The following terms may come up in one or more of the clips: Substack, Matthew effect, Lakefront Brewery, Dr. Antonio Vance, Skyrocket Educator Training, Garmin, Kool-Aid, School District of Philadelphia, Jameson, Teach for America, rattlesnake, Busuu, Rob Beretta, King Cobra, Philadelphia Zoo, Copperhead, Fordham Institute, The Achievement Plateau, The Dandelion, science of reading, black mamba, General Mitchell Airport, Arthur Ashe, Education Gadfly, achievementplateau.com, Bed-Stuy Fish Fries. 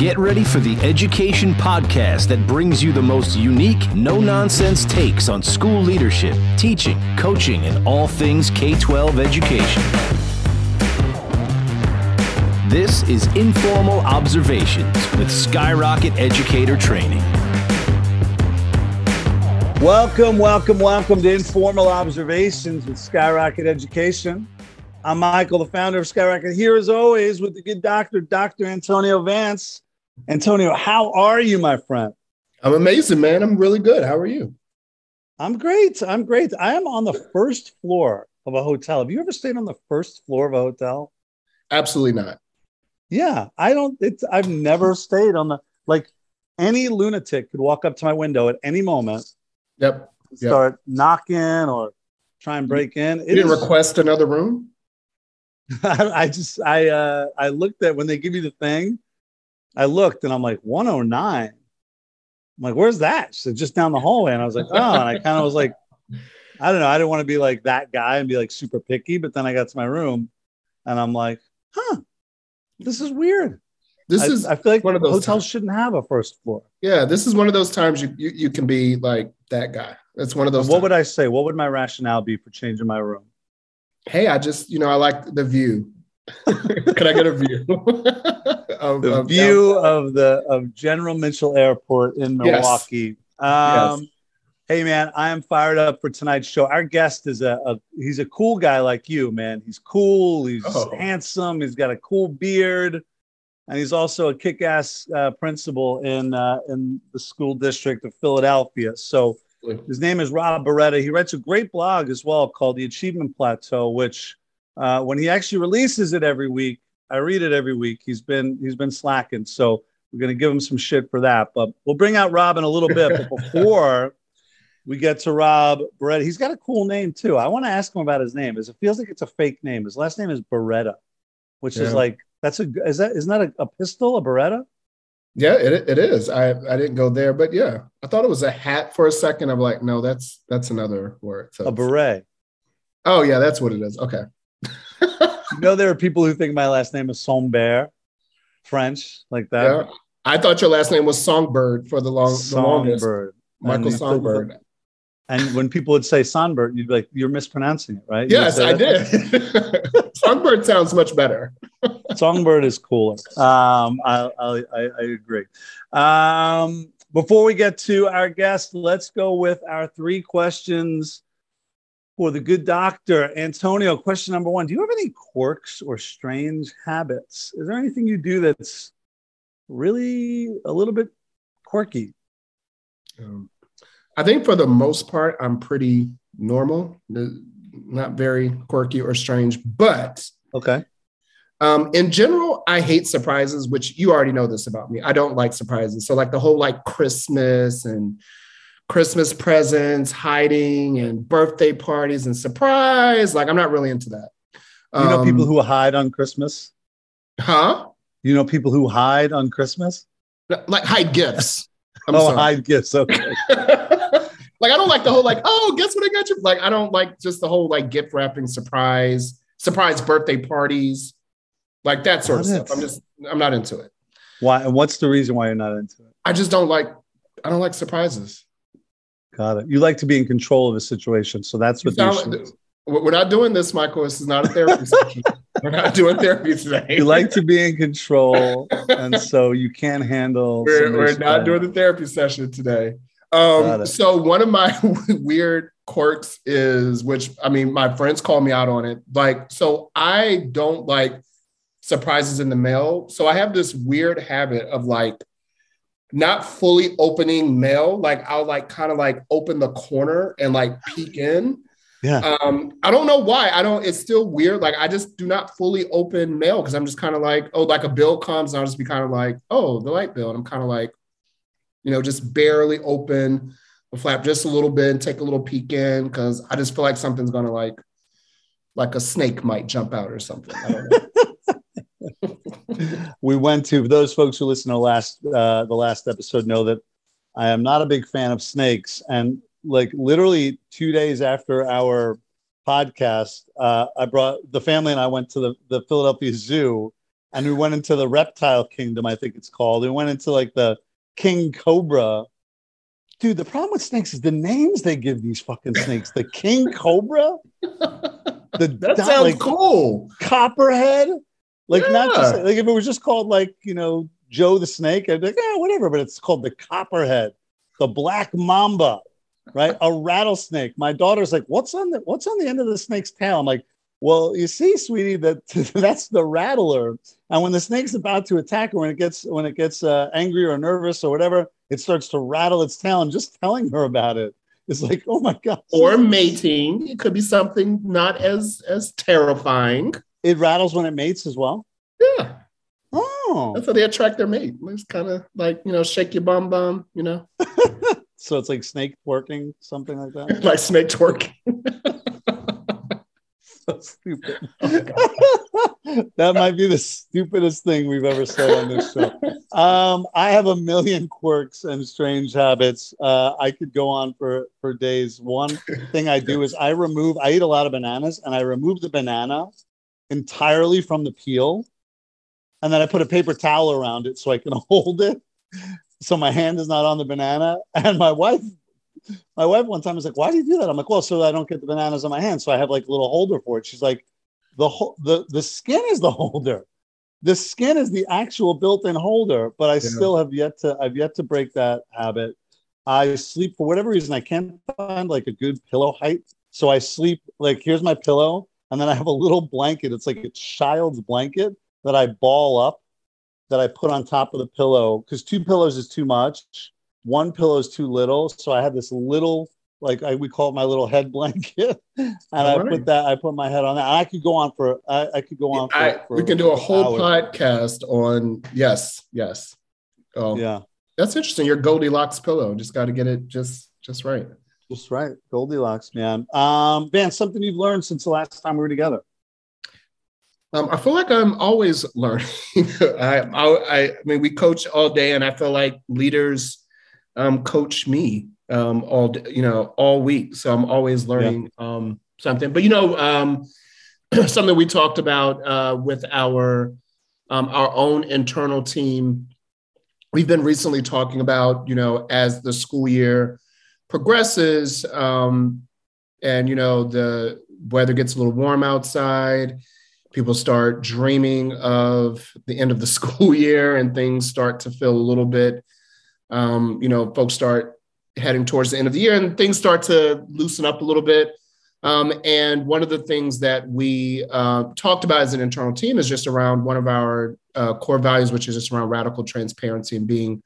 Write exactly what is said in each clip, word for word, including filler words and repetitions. Get ready for the education podcast that brings you the most unique, no-nonsense takes on school leadership, teaching, coaching, and all things K twelve education. This is Informal Observations with Skyrocket Educator Training. Welcome, welcome, welcome to Informal Observations with Skyrocket Education. I'm Michael, the founder of Skyrocket, here as always with the good doctor, Dr. Antonio Vance. Antonio, how are you, my friend? I'm amazing, man. I'm really good. How are you? I'm great. I'm great. I am on the first floor of a hotel. Have you ever stayed on the first floor of a hotel? Absolutely not. Yeah, I don't. It's I've never stayed on the, like, any lunatic could walk up to my window at any moment. Yep. yep. Start knocking or try and break in. It you didn't is, request another room? I just, I, uh, I looked at when they give you the thing, I looked and I'm like, one oh nine. I'm like, where's that? So just down the hallway. And I was like, oh, and I kind of was like, I don't know. I didn't want to be like that guy and be like super picky. But then I got to my room and I'm like, huh, this is weird. This I, is, I feel like one of those hotels times. Shouldn't have a first floor. Yeah. This is one of those times you, you, you can be like that guy. That's one of those. What times. Would I say? What would my rationale be for changing my room? Hey, I just, you know, I like the view. Could I get a view? of, the of view downtown. of the of General Mitchell Airport in Milwaukee. Yes. Um, yes. Hey, man, I am fired up for tonight's show. Our guest is a, a he's a cool guy like you, man. He's cool. He's oh. handsome. He's got a cool beard. And he's also a kick-ass uh, principal in, uh, in the School District of Philadelphia. So his name is Rob Beretta. He writes a great blog as well called The Achievement Plateau, which uh, when he actually releases it every week, I read it every week. He's been he's been slacking, so we're going to give him some shit for that. But we'll bring out Rob in a little bit. But before we get to Rob Beretta, he's got a cool name too. I want to ask him about his name, as it feels like it's a fake name. His last name is Beretta, which yeah. is like that's a is that isn't that a, a pistol, a Beretta? Yeah, it it is. I, I didn't go there, but yeah, I thought it was a hat for a second. I'm like, no, that's that's another word. So a beret. Oh yeah, that's what it is. Okay. You know, there are people who think my last name is Songbert, French, like that. Yeah. I thought your last name was Songbird for the long the longest. Songbird, Michael and Songbird. And when people would say Songbird, you'd be like, you're mispronouncing it, right? Yes, I did. Songbird sounds much better. Songbird is cooler. Um, I, I, I agree. Um, before we get to our guest, let's go with our three questions for the good doctor. Antonio, question number one. Do you have any quirks or strange habits? Is there anything you do that's really a little bit quirky? Um. I think for the most part, I'm pretty normal, not very quirky or strange, but okay. Um, in general, I hate surprises, which you already know this about me. I don't like surprises. So like the whole like Christmas and Christmas presents, hiding and birthday parties and surprise. Like I'm not really into that. Um, you know people who hide on Christmas? Huh? You know people who hide on Christmas? Like hide gifts. I'm oh, sorry. hide gifts. Okay. Like, I don't like the whole, like, oh, guess what I got you? Like, I don't like just the whole, like, gift wrapping, surprise, surprise birthday parties, like that sort not of it. stuff. I'm just, I'm not into it. Why? And what's the reason why you're not into it? I just don't like, I don't like surprises. Got it. You like to be in control of a situation. So that's what you should do. We're not doing this, Michael. This is not a therapy session. We're not doing therapy today. You like to be in control, and so you can't handle. We're, we're not doing the therapy session today. Um, so one of my weird quirks is, which, I mean, my friends call me out on it. Like, so I don't like surprises in the mail. So I have this weird habit of like not fully opening mail. Like I'll like kind of like open the corner and like peek in. Yeah. Um, I don't know why. I don't, it's still weird. Like I just do not fully open mail. Cause I'm just kind of like, oh, like a bill comes. And I'll just be kind of like, oh, the light bill. And I'm kind of like, you know, just barely open the flap just a little bit and take a little peek in because I just feel like something's going to like, like a snake might jump out or something. I don't know. We went to, those folks who listened to last, uh, the last episode know that I am not a big fan of snakes. And like literally two days after our podcast, uh, I brought the family and I went to the, the Philadelphia Zoo and we went into the reptile kingdom, I think it's called. We went into like the King Cobra. Dude, the problem with snakes is the names they give these fucking snakes. The King Cobra? The, that sounds like, cool. Copperhead? Like, yeah. Not just, like, if it was just called, like, you know, Joe the Snake, I'd be like, yeah, whatever. But it's called the Copperhead, the black mamba, right? A rattlesnake. My daughter's like, what's on the, what's on the end of the snake's tail? I'm like, well, you see, sweetie, that that's the rattler. And when the snake's about to attack, or when it gets when it gets uh, angry or nervous or whatever, it starts to rattle its tail. And just telling her about it, it's like, oh my god. Or mating. It could be something not as as terrifying. It rattles when it mates as well. Yeah. Oh. That's how they attract their mate. It's kind of like, you know, shake your bum bum, you know. So it's like snake twerking, something like that. Like snake twerking. So stupid. Oh, that might be the stupidest thing we've ever said on this show. Um, I have a million quirks and strange habits. Uh, I could go on for, for days. One thing I do is I remove, I eat a lot of bananas, and I remove the banana entirely from the peel. And then I put a paper towel around it so I can hold it, so my hand is not on the banana. And my wife, my wife one time was like, why do you do that? I'm like, well, so I don't get the bananas on my hand. So I have like a little holder for it. She's like, the ho- the the skin is the holder. The skin is the actual built-in holder, but I yeah. still have yet to, I've yet to break that habit. I sleep, for whatever reason, I can't find like a good pillow height. So I sleep, like, here's my pillow. And then I have a little blanket. It's like a child's blanket that I ball up, that I put on top of the pillow, because two pillows is too much. One pillow is too little. So I have this little, like I, we call it my little head blanket. And all I right. put that, I put my head on that. I could go on for, I, I could go on. For, I, for we can do a whole hours. podcast on, yes, yes. Oh, yeah. That's interesting. Your Goldilocks pillow. Just got to get it just, just right. Just right. Goldilocks, man. Um, Vance, something you've learned since the last time we were together. Um, I feel like I'm always learning. I, I, I mean, we coach all day, and I feel like leaders um, coach me um, all day, you know, all week. So I'm always learning yeah. um, something. But, you know, um, something we talked about uh, with our um, our own internal team. We've been recently talking about, you know, as the school year progresses, um, and, you know, the weather gets a little warm outside. People start dreaming of the end of the school year, and things start to feel a little bit, um, you know, folks start heading towards the end of the year, and things start to loosen up a little bit. Um, and one of the things that we uh, talked about as an internal team is just around one of our uh, core values, which is just around radical transparency and being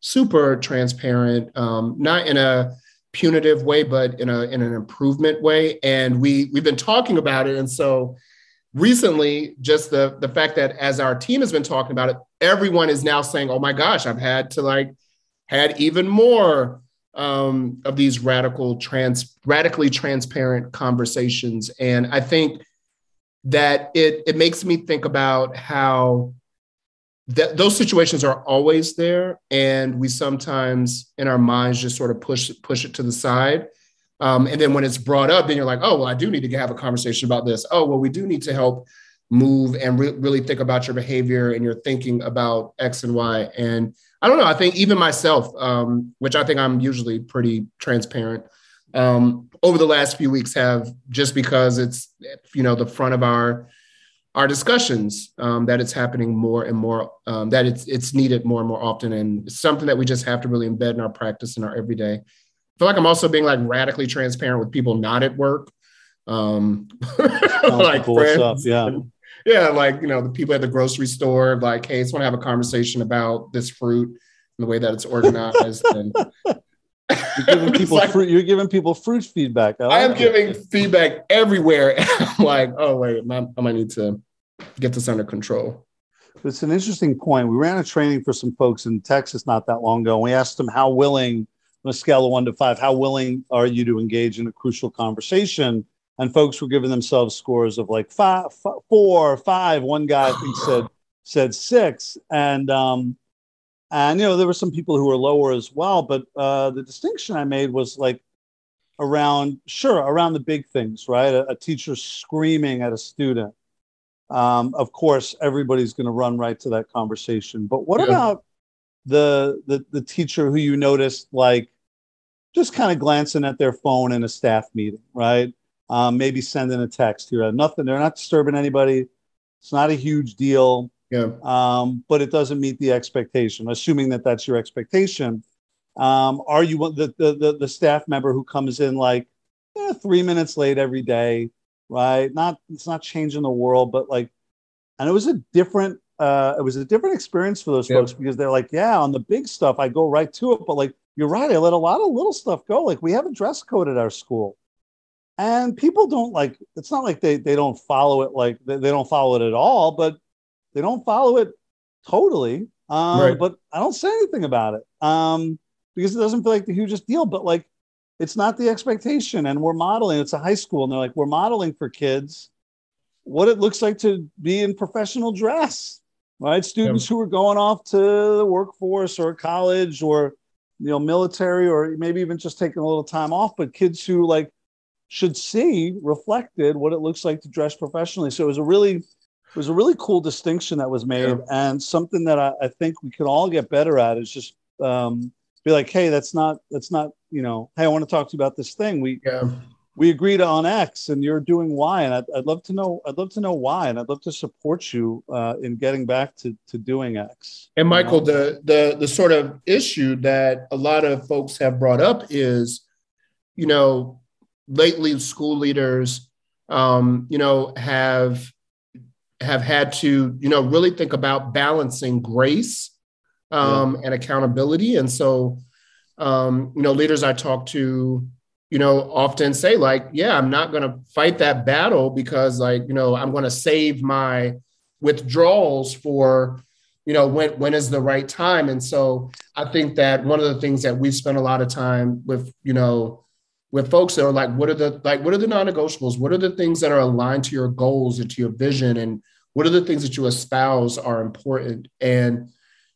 super transparent, um, not in a punitive way, but in a in an improvement way. And we we've been talking about it, and so. Recently, just the, the fact that as our team has been talking about it, everyone is now saying, oh my gosh, I've had to like, had even more um, of these radical trans, radically transparent conversations. And I think that it, it makes me think about how that those situations are always there. And we sometimes in our minds just sort of push, push it to the side. Um, and then when it's brought up, then you're like, oh, well, I do need to have a conversation about this. Oh, well, we do need to help move and re- really think about your behavior and your thinking about X and Y. And I don't know, I think even myself, um, which I think I'm usually pretty transparent, um, over the last few weeks have, just because it's, you know, the front of our our discussions, um, that it's happening more and more, um, that it's it's needed more and more often. And it's something that we just have to really embed in our practice and our everyday. I feel like I'm also being like radically transparent with people not at work, um, like friends. Up, yeah, and, yeah, like, you know, the people at the grocery store. Like, hey, I just want to have a conversation about this fruit and the way that it's organized. And you're giving people like, fruit. You're giving people fruit feedback. I, like I am it. giving feedback everywhere. I'm like, oh wait, I might need to get this under control. It's an interesting point. We ran a training for some folks in Texas not that long ago, and we asked them how willing. On a scale of one to five, how willing are you to engage in a crucial conversation? And folks were giving themselves scores of like five, f- four, five. One guy, I think, said said six. And um, and you know, there were some people who were lower as well. But uh, the distinction I made was like around, sure, around the big things, right? A, a teacher screaming at a student, um, of course, everybody's going to run right to that conversation. But what yeah. about the, the the teacher who you noticed, like, just kind of glancing at their phone in a staff meeting, right? Um, maybe sending a text here. Nothing. They're not disturbing anybody. It's not a huge deal. Yeah. Um, but it doesn't meet the expectation. Assuming that that's your expectation, um, are you the the the staff member who comes in like eh, three minutes late every day, right? Not it's not changing the world, but like, and it was a different uh, it was a different experience for those yeah. folks, because they're like, yeah, on the big stuff I go right to it, but like you're right, I let a lot of little stuff go. Like we have a dress code at our school. And people don't like, it's not like they, they don't follow it, like they, they don't follow it at all, but they don't follow it totally. Um, right. But I don't say anything about it um, because it doesn't feel like the hugest deal, but like, it's not the expectation. And we're modeling, it's a high school. And they're like, we're modeling for kids what it looks like to be in professional dress, right? Students yeah. who are going off to the workforce or college or, you know, military, or maybe even just taking a little time off, but kids who like, should see reflected what it looks like to dress professionally. So it was a really, it was a really cool distinction that was made, yeah. and something that I, I think we could all get better at is just um, be like, hey, that's not, that's not, you know, hey, I want to talk to you about this thing. We yeah. we agreed on X, and you're doing Y, and I'd, I'd love to know, I'd love to know why, and I'd love to support you uh, in getting back to to doing X. And Michael, you know? the the the sort of issue that a lot of folks have brought up is, you know. Lately, school leaders, um, you know, have have had to, you know, really think about balancing grace um, yeah. and accountability. And so, um, you know, leaders I talk to, you know, often say like, yeah, I'm not going to fight that battle because like, you know, I'm going to save my withdrawals for, you know, when when is the right time. And so I think that one of the things that we've spent a lot of time with, you know, with folks that are like, what are the like, what are the non-negotiables? What are the things that are aligned to your goals and to your vision? And what are the things that you espouse are important? And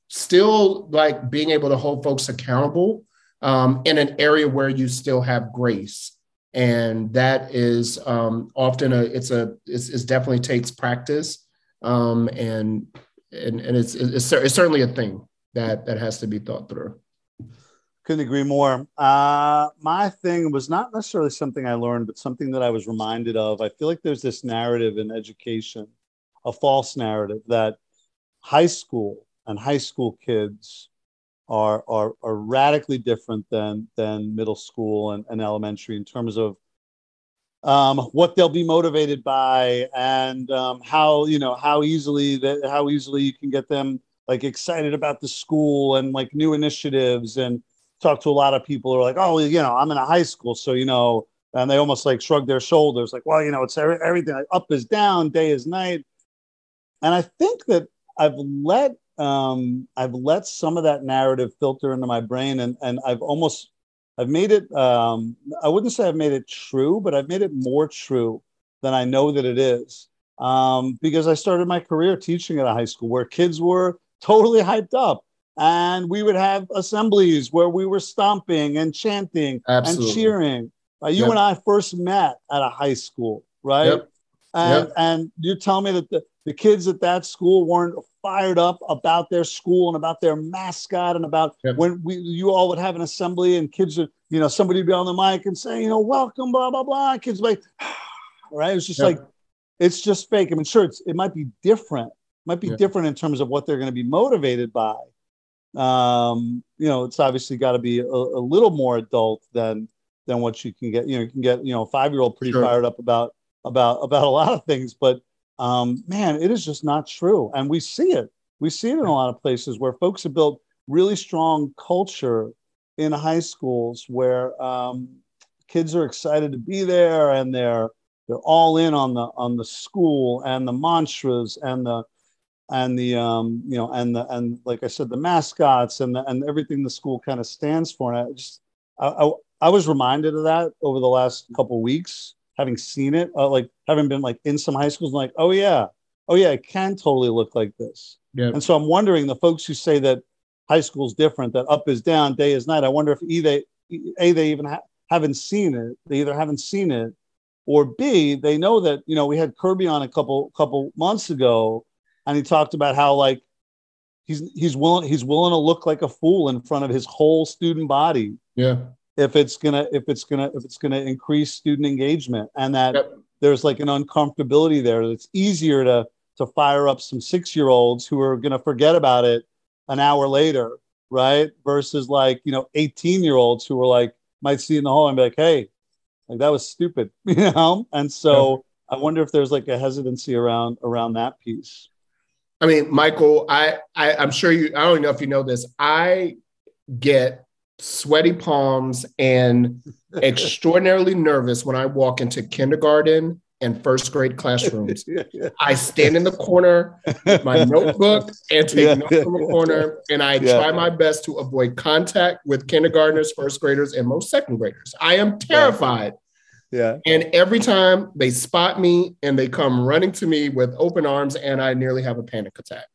still like being able to hold folks accountable um, in an area where you still have grace. And that is um, often a it's a it's, it's definitely takes practice, um, and and and it's it's it's certainly a thing that that has to be thought through. Couldn't agree more. Uh, my thing was not necessarily something I learned, but something that I was reminded of. I feel like there's this narrative in education, a false narrative, that high school and high school kids are are, are radically different than than middle school and, and elementary in terms of um, what they'll be motivated by, and um, how you know how easily that how easily you can get them like excited about the school and like new initiatives. And talk to a lot of people who are like, oh, well, you know, I'm in a high school, so, you know, and they almost like shrug their shoulders like, well, you know, it's every, everything like, up is down, day is night. And I think that I've let um, I've let some of that narrative filter into my brain, and and I've almost I've made it. Um, I wouldn't say I've made it true, but I've made it more true than I know that it is, um, because I started my career teaching at a high school where kids were totally hyped up. And we would have assemblies where we were stomping and chanting Absolutely. and cheering. Uh, you yep. and I first met at a high school, right? Yep. And, yep. and you tell me that the, the kids at that school weren't fired up about their school and about their mascot and about yep. when we you all would have an assembly and kids would, you know, somebody would be on the mic and say, you know, welcome, blah, blah, blah. Kids would be like, right? It's just yep. like, it's just fake. I mean, sure, it's, it might be different. It might be yep. different in terms of what they're going to be motivated by. Um, you know, it's obviously got to be a, a little more adult than than what you can get. You know, you can get, you know, a five-year-old pretty sure. fired up about about about a lot of things, but um, man, it is just not true. And we see it. We see it in a lot of places where folks have built really strong culture in high schools where um, kids are excited to be there, and they're they're all in on the on the school and the mantras and the and the, um, you know, and the, and like I said, the mascots and the, and everything the school kind of stands for. And I just, I, I, I was reminded of that over the last couple of weeks, having seen it, uh, like having been like in some high schools, and like, oh yeah, oh yeah, it can totally look like this. Yeah. And so I'm wondering, the folks who say that high school is different, that up is down, day is night, I wonder if either, A, they even ha- haven't seen it. They either haven't seen it Or B, they know that, you know, we had Kirby on a couple couple months ago, and he talked about how, like, he's he's willing he's willing to look like a fool in front of his whole student body. Yeah. If it's gonna if it's gonna if it's gonna increase student engagement, and that yep. there's like an uncomfortability there. It's easier to to fire up some six-year-olds who are gonna forget about it an hour later, right? Versus like, you know, eighteen-year-olds who are like might see in the hall and be like, hey. Like that was stupid, you know? And so yeah. I wonder if there's like a hesitancy around, around that piece. I mean, Michael, I, I, I'm sure you, I don't know if you know this. I get sweaty palms and extraordinarily nervous when I walk into kindergarten and first grade classrooms. yeah. I stand in the corner with my notebook and take yeah. notes from the corner. And I yeah. try my best to avoid contact with kindergartners, first graders, and most second graders. I am terrified. Yeah. And every time they spot me and they come running to me with open arms, and I nearly have a panic attack.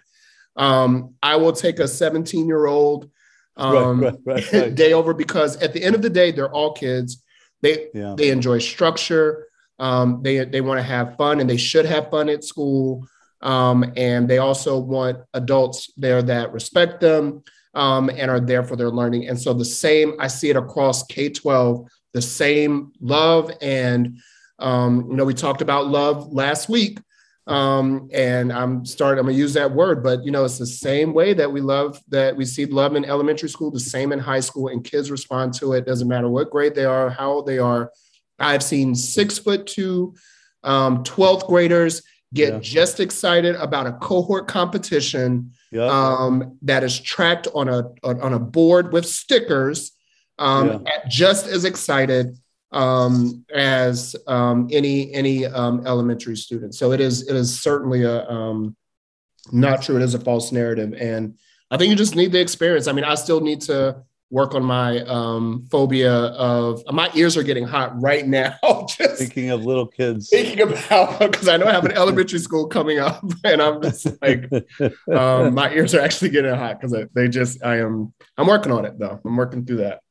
Um, I will take a seventeen-year-old um, right, right, right, right. day over, because at the end of the day, they're all kids. They, yeah. they enjoy structure. Um, they they want to have fun, and they should have fun at school. Um, and they also want adults there that respect them um, and are there for their learning. And so the same, I see it across K twelve, the same love. And, um, you know, we talked about love last week, um, and I'm starting, I'm gonna use that word, but you know, it's the same way that we love, that we see love in elementary school, the same in high school, and kids respond to it. Doesn't matter what grade they are, how old they are. I've seen six foot two, um, twelfth graders get yeah. just excited about a cohort competition yeah. um, that is tracked on a on a board with stickers, um, yeah. just as excited um, as um, any any um, elementary student. So it is it is certainly a um, not true. It is a false narrative, and I think you just need the experience. I mean, I still need to work on my um, phobia of, my ears are getting hot right now. Just thinking of little kids. Thinking about, because I know I have an elementary school coming up, and I'm just like, um, my ears are actually getting hot because they just, I am, I'm working on it though. I'm working through that.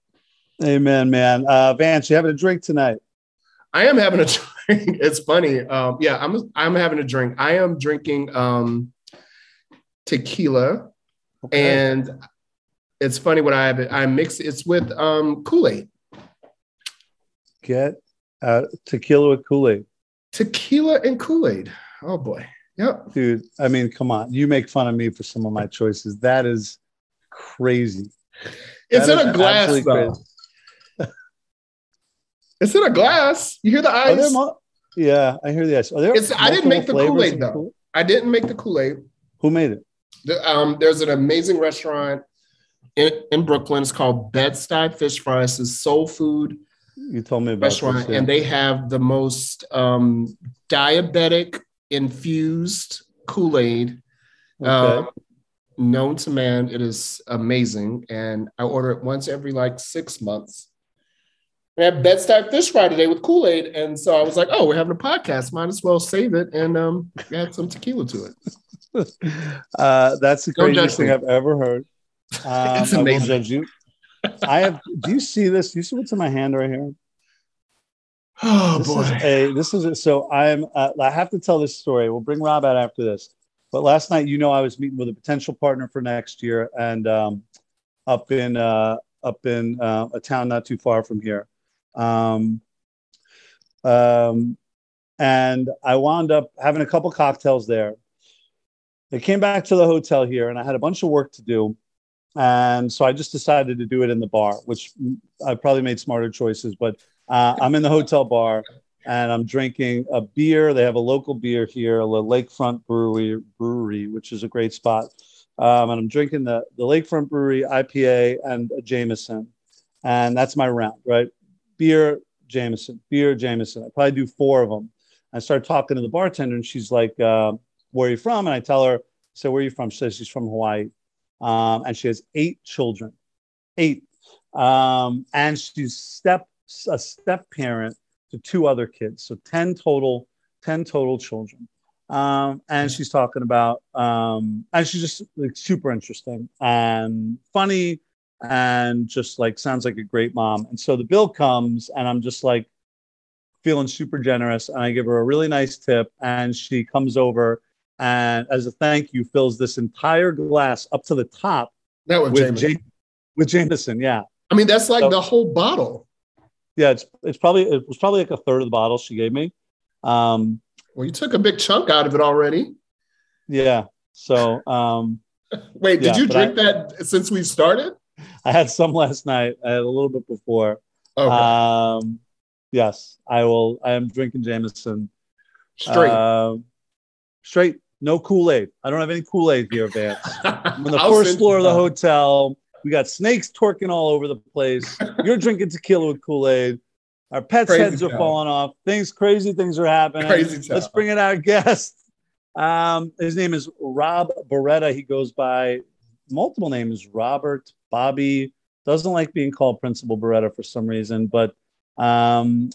Amen, man. Uh, Vance, you having a drink tonight? I am having a drink. It's funny. Um, yeah, I'm I'm having a drink. I am drinking um, tequila okay. and it's funny what I have. I mix it's with um, Kool-Aid. Get uh, tequila with Kool-Aid. Tequila and Kool-Aid. Oh boy. Yep. Dude, I mean, come on. You make fun of me for some of my choices. That is crazy. It's that in a glass, though. It's in a glass. You hear the ice? Mo- yeah, I hear the ice. Are there it's, I didn't make the Kool-Aid, though. Kool-Aid? I didn't make the Kool-Aid. Who made it? The, um, there's an amazing restaurant In, in Brooklyn. It's called Bed-Stuy Fish Fries. It's soul food. You told me about restaurant, this, yeah. and they have the most um, diabetic infused Kool-Aid okay. um, known to man. It is amazing, and I order it once every like six months. We had Bed-Stuy Fish Fry today with Kool-Aid, and so I was like, "Oh, we're having a podcast. Might as well save it and um, add some tequila to it." uh, that's the craziest thing I've ever heard. Um, it's amazing. I, you. I have. Do you see this? Do you see what's in my hand right here? Oh this boy! Is a, this is a, so. I'm. Uh, I have to tell this story. We'll bring Rob out after this. But last night, you know, I was meeting with a potential partner for next year, and um, up in uh, up in uh, a town not too far from here. Um, um, and I wound up having a couple cocktails there. They came back to the hotel here, and I had a bunch of work to do. And so I just decided to do it in the bar, which I probably made smarter choices, but uh, I'm in the hotel bar and I'm drinking a beer. They have a local beer here, the Lakefront Brewery, brewery which is a great spot. Um, and I'm drinking the, the Lakefront Brewery I P A and a Jameson. And that's my round, right? Beer, Jameson, beer, Jameson. I probably do four of them. I start talking to the bartender and she's like, uh, where are you from? And I tell her, so where are you from? She says she's from Hawaii. Um, and she has eight children, eight. Um, and she's step a step parent to two other kids. So ten total, ten total children. Um, and she's talking about, um, and she's just like super interesting and funny and just like, sounds like a great mom. And so the bill comes and I'm just like, feeling super generous. And I give her a really nice tip. And she comes over and, as a thank you, fills this entire glass up to the top that with, Jameson. Jane, with Jameson. Yeah. I mean, that's like so, the whole bottle. Yeah. It's, it's probably, it was probably like a third of the bottle she gave me. Um, well, you took a big chunk out of it already. Yeah. So, um, wait, yeah, did you drink I, that since we started? I had some last night. I had a little bit before. Okay. Um, yes, I will. I am drinking Jameson. Straight. Uh, straight. No Kool-Aid. I don't have any Kool-Aid here, Vance. I'm on the first floor of the hotel. We got snakes twerking all over the place. You're drinking tequila with Kool-Aid. Our pets' crazy heads are town. falling off. Things, crazy things are happening. Crazy Let's town. bring in our guest. Um, his name is Rob Beretta. He goes by multiple names: Robert, Bobby. Doesn't like being called Principal Beretta for some reason, but um,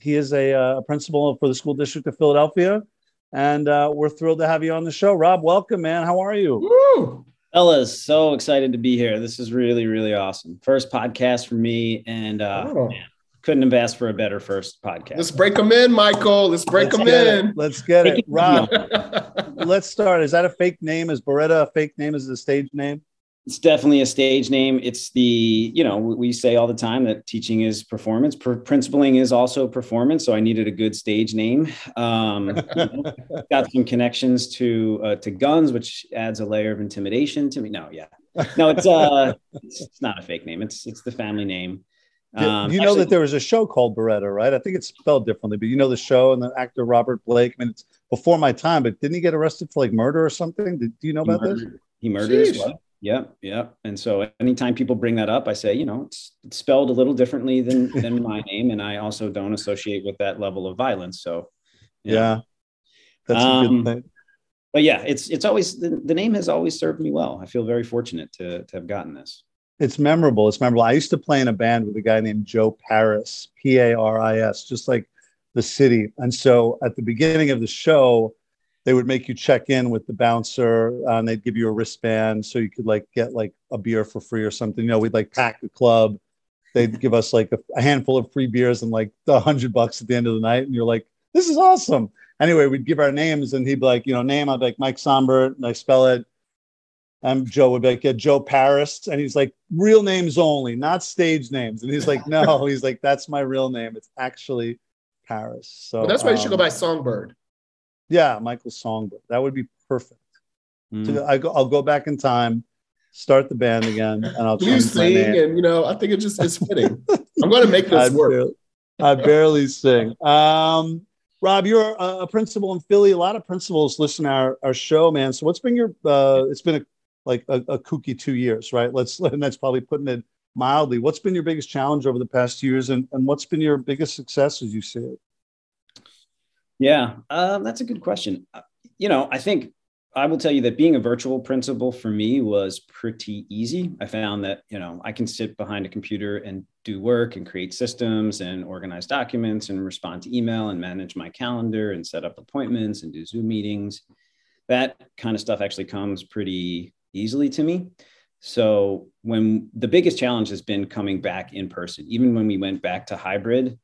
he is a, a principal for the School District of Philadelphia, and uh, we're thrilled to have you on the show. Rob, welcome, man. How are you? Woo! Fellas, so excited to be here. This is really, really awesome. First podcast for me, and uh, oh. man, couldn't have asked for a better first podcast. Let's break them in, Michael. Let's break let's them in. It. Let's get it. Rob, let's start. Is that a fake name? Is Beretta a fake name? Is it a stage name? It's definitely a stage name. It's the, you know, we say all the time that teaching is performance. Pr- principling is also performance. So I needed a good stage name. Um, you know, got some connections to uh, to guns, which adds a layer of intimidation to me. No, yeah. No, it's uh, it's, it's not a fake name. It's it's the family name. Um, you know actually, that there was a show called Beretta, right? I think it's spelled differently, but you know the show and the actor Robert Blake. I mean, it's before my time, but didn't he get arrested for like murder or something? Did, do you know about murdered, this? He murdered as well. Yeah, yeah. And so anytime people bring that up, I say, you know, it's, it's spelled a little differently than than my name. And I also don't associate with that level of violence. So, yeah, yeah that's um, a good thing. But yeah, it's it's always the, the name has always served me well. I feel very fortunate to, to have gotten this. It's memorable. It's memorable. I used to play in a band with a guy named Joe Paris, P A R I S, just like the city. And so at the beginning of the show, they would make you check in with the bouncer uh, and they'd give you a wristband so you could like get like a beer for free or something. You know, we'd like pack the club. They'd give us like a, a handful of free beers and like a hundred bucks at the end of the night. And you're like, this is awesome. Anyway, we'd give our names and he'd be like, you know, name. I'd be like Mike Sombert and I spell it. And Joe would be like, yeah, Joe Paris. And he's like, real names only, not stage names. And he's like, no, he's like, that's my real name. It's actually Paris. So well, that's why um, you should go by Songbird. Yeah, Michael Songbird. That would be perfect. Mm. So I go, I'll go back in time, start the band again, and I'll you sing. And you know, I think it just is fitting. I'm going to make this I work. Barely, I barely sing. Um, Rob, you're a, a principal in Philly. A lot of principals listen to our, our show, man. So what's been your? Uh, it's been a, like a, a kooky two years, right? Let's and that's probably putting it mildly. What's been your biggest challenge over the past years, and and what's been your biggest success as you see it? Yeah, um, that's a good question. You know, I think I will tell you that being a virtual principal for me was pretty easy. I found that, you know, I can sit behind a computer and do work and create systems and organize documents and respond to email and manage my calendar and set up appointments and do Zoom meetings. That kind of stuff actually comes pretty easily to me. So when the biggest challenge has been coming back in person, even when we went back to hybrid,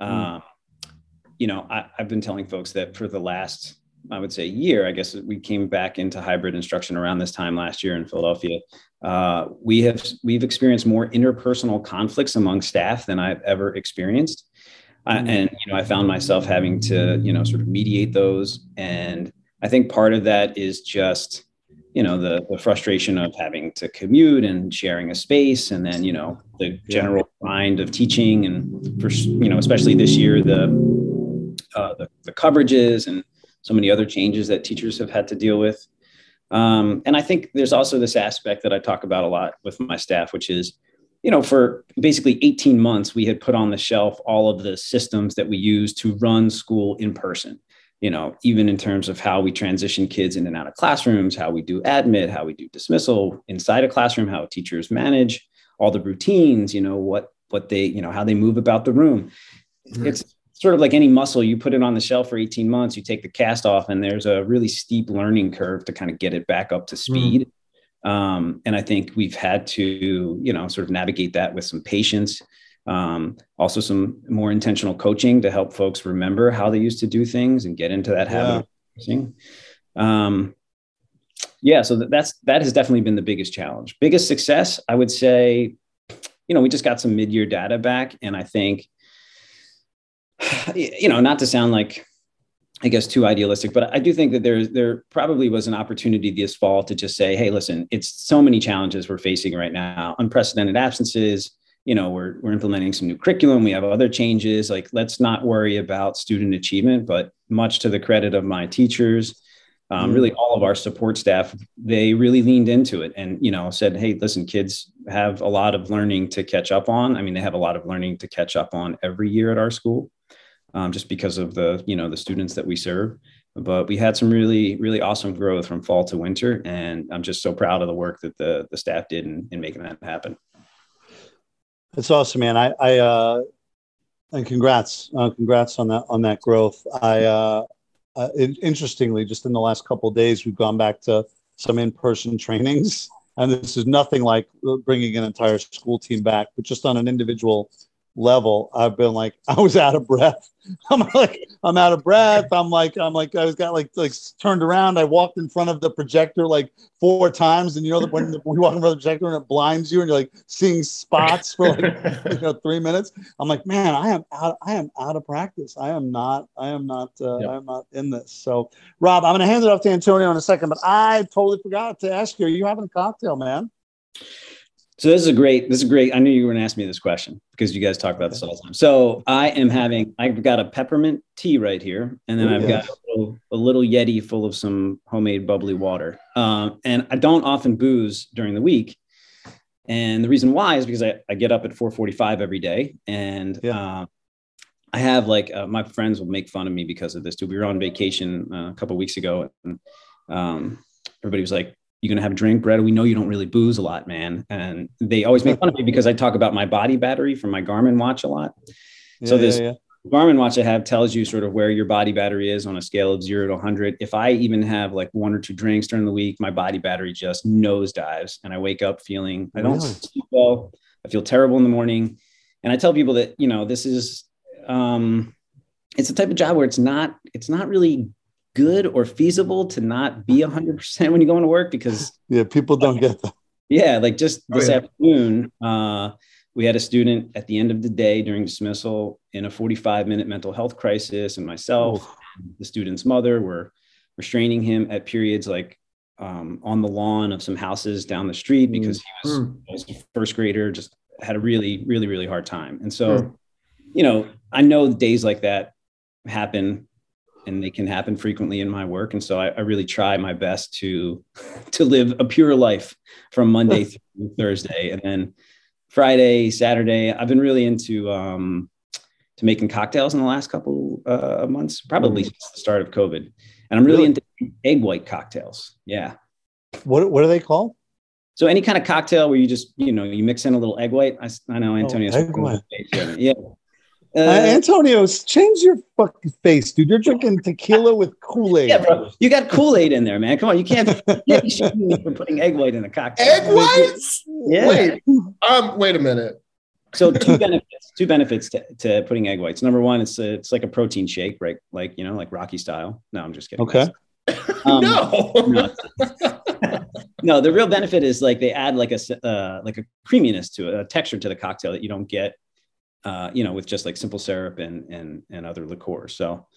mm. uh, You know, I, I've been telling folks that for the last, I would say year, I guess we came back into hybrid instruction around this time last year in Philadelphia. Uh, we have, we've experienced more interpersonal conflicts among staff than I've ever experienced. Uh, and, you know, I found myself having to, you know, sort of mediate those. And I think part of that is just, you know, the, the frustration of having to commute and sharing a space and then, you know, the general grind of teaching and, for, you know, especially this year, the Uh, the, the coverages and so many other changes that teachers have had to deal with. Um, and I think there's also this aspect that I talk about a lot with my staff, which is, you know, for basically eighteen months, we had put on the shelf all of the systems that we use to run school in person, you know, even in terms of how we transition kids in and out of classrooms, how we do admit, how we do dismissal inside a classroom, how teachers manage all the routines, you know, what, what they, you know, how they move about the room. Right. It's sort of like any muscle, you put it on the shelf for eighteen months, you take the cast off and there's a really steep learning curve to kind of get it back up to speed. Mm. Um, and I think we've had to, you know, sort of navigate that with some patience. Um, also some more intentional coaching to help folks remember how they used to do things and get into that habit. Yeah. Of um, yeah. So that, that's, that has definitely been the biggest challenge. Biggest success, I would say, you know, we just got some mid-year data back, and I think, you know, not to sound like, I guess, too idealistic, but I do think that there, there probably was an opportunity this fall to just say, hey, listen, it's so many challenges we're facing right now, unprecedented absences. You know, we're we're implementing some new curriculum. We have other changes. Like, let's not worry about student achievement. But much to the credit of my teachers, um, really all of our support staff, they really leaned into it and, you know, said, hey, listen, kids have a lot of learning to catch up on. I mean, they have a lot of learning to catch up on every year at our school, um, just because of the, you know, the students that we serve. But we had some really, really awesome growth from fall to winter. And I'm just so proud of the work that the, the staff did in, in making that happen. It's awesome, man. I, I, uh, and congrats, uh, congrats on that, on that growth. I, uh, uh it, interestingly, just in the last couple of days, we've gone back to some in-person trainings, and this is nothing like bringing an entire school team back, but just on an individual level, I've been like, I was out of breath. I'm like, I'm out of breath. I'm like, I'm like, I was got like, like turned around. I walked in front of the projector like four times. And you know, the when you walk in front of the projector and it blinds you and you're like seeing spots for like, you know, three minutes. I'm like, man, I am out, I am out of practice. I am not, I am not, uh, yep. I'm not in this. So Rob, I'm going to hand it off to Antonio in a second, but I totally forgot to ask you, are you having a cocktail, man? So this is a great, this is great. I knew you were going to ask me this question because you guys talk about this all the time. So I am having, I've got a peppermint tea right here. And then Ooh, I've yes. got a little, a little Yeti full of some homemade bubbly water. Um, and I don't often booze during the week. And the reason why is because I, I get up at four forty-five every day. And yeah. uh, I have like, uh, my friends will make fun of me because of this too. We were on vacation uh, a couple of weeks ago and um, everybody was like, you're going to have a drink, Beretta? We know you don't really booze a lot, man. And they always make fun of me because I talk about my body battery from my Garmin watch a lot. Yeah, so this yeah, yeah. Garmin watch I have tells you sort of where your body battery is on a scale of zero to one hundred. If I even have like one or two drinks during the week, my body battery just nosedives. And I wake up feeling, I don't really? sleep well. I feel terrible in the morning. And I tell people that, you know, this is, um, it's the type of job where it's not, it's not really good or feasible to not be one hundred percent when you're going to work because yeah, people don't get that. Yeah. Like just this oh, yeah. afternoon, uh, we had a student at the end of the day during dismissal in a forty-five minute mental health crisis, and myself, oh. and the student's mother were restraining him at periods like um, on the lawn of some houses down the street because mm-hmm. he, was, he was a first grader, just had a really, really, really hard time. And so, mm. you know, I know days like that happen. And they can happen frequently in my work. And so I, I really try my best to, to live a pure life from Monday through Thursday. And then Friday, Saturday, I've been really into um, to making cocktails in the last couple uh, months, probably since the start of COVID. And I'm really into egg white cocktails. Yeah. What What are they called? So any kind of cocktail where you just, you know, you mix in a little egg white. I, I know Antonio's. Oh, egg white. Yeah. Uh, uh, Antonio's, change your fucking face, dude. You're drinking tequila with Kool-Aid. Yeah, bro. You got Kool-Aid in there, man. Come on, you can't, you can't be shooting me for putting egg white in a cocktail. Egg whites? Yeah. Wait, um, wait a minute. So two benefits, two benefits to, to putting egg whites. Number one, it's a, it's like a protein shake, right? Like, you know, like Rocky style. No, I'm just kidding. Okay. Um, no. no. No, the real benefit is like they add like a uh, like a creaminess to it, a texture to the cocktail that you don't get. Uh, you know, with just like simple syrup and and and other liqueurs. So,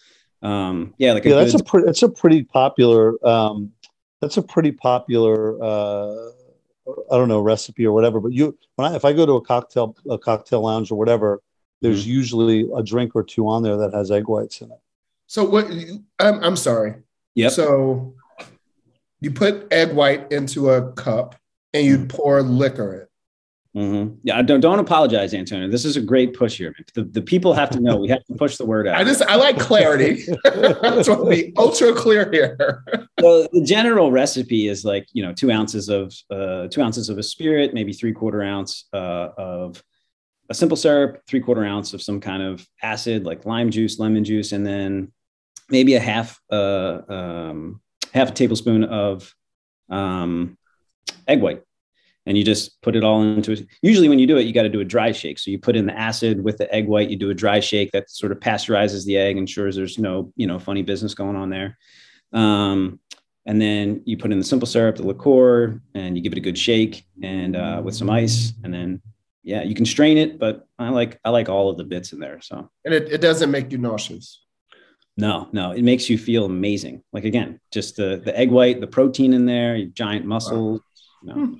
um, yeah, like yeah, a that's good... a pretty that's a pretty popular um, that's a pretty popular uh, I don't know recipe or whatever. But you, when I, if I go to a cocktail a cocktail lounge or whatever, there's mm-hmm. usually a drink or two on there that has egg whites in it. So what? I'm I'm sorry. Yeah. So you put egg white into a cup and you pour liquor in. Mm-hmm. Yeah, don't don't apologize, Antonio. This is a great push here. The, the people have to know. We have to push the word out. I just I like clarity. That's what we ultra clear here. So the general recipe is like you know two ounces of uh, two ounces of a spirit, maybe three quarter ounce uh, of a simple syrup, three quarter ounce of some kind of acid like lime juice, lemon juice, and then maybe a half uh, um, half a tablespoon of um, egg white. and you just put it all into it. Usually when you do it, you got to do a dry shake. So you put in the acid with the egg white, you do a dry shake that sort of pasteurizes the egg, ensures there's no, you know, funny business going on there. Um, and then you put in the simple syrup, the liqueur, and you give it a good shake and uh, with some ice. And then, yeah, you can strain it, but I like, I like all of the bits in there. So, and it, it doesn't make you nauseous. No, no, it makes you feel amazing. Like, again, just the, the egg white, the protein in there, your giant muscles. Wow. You know.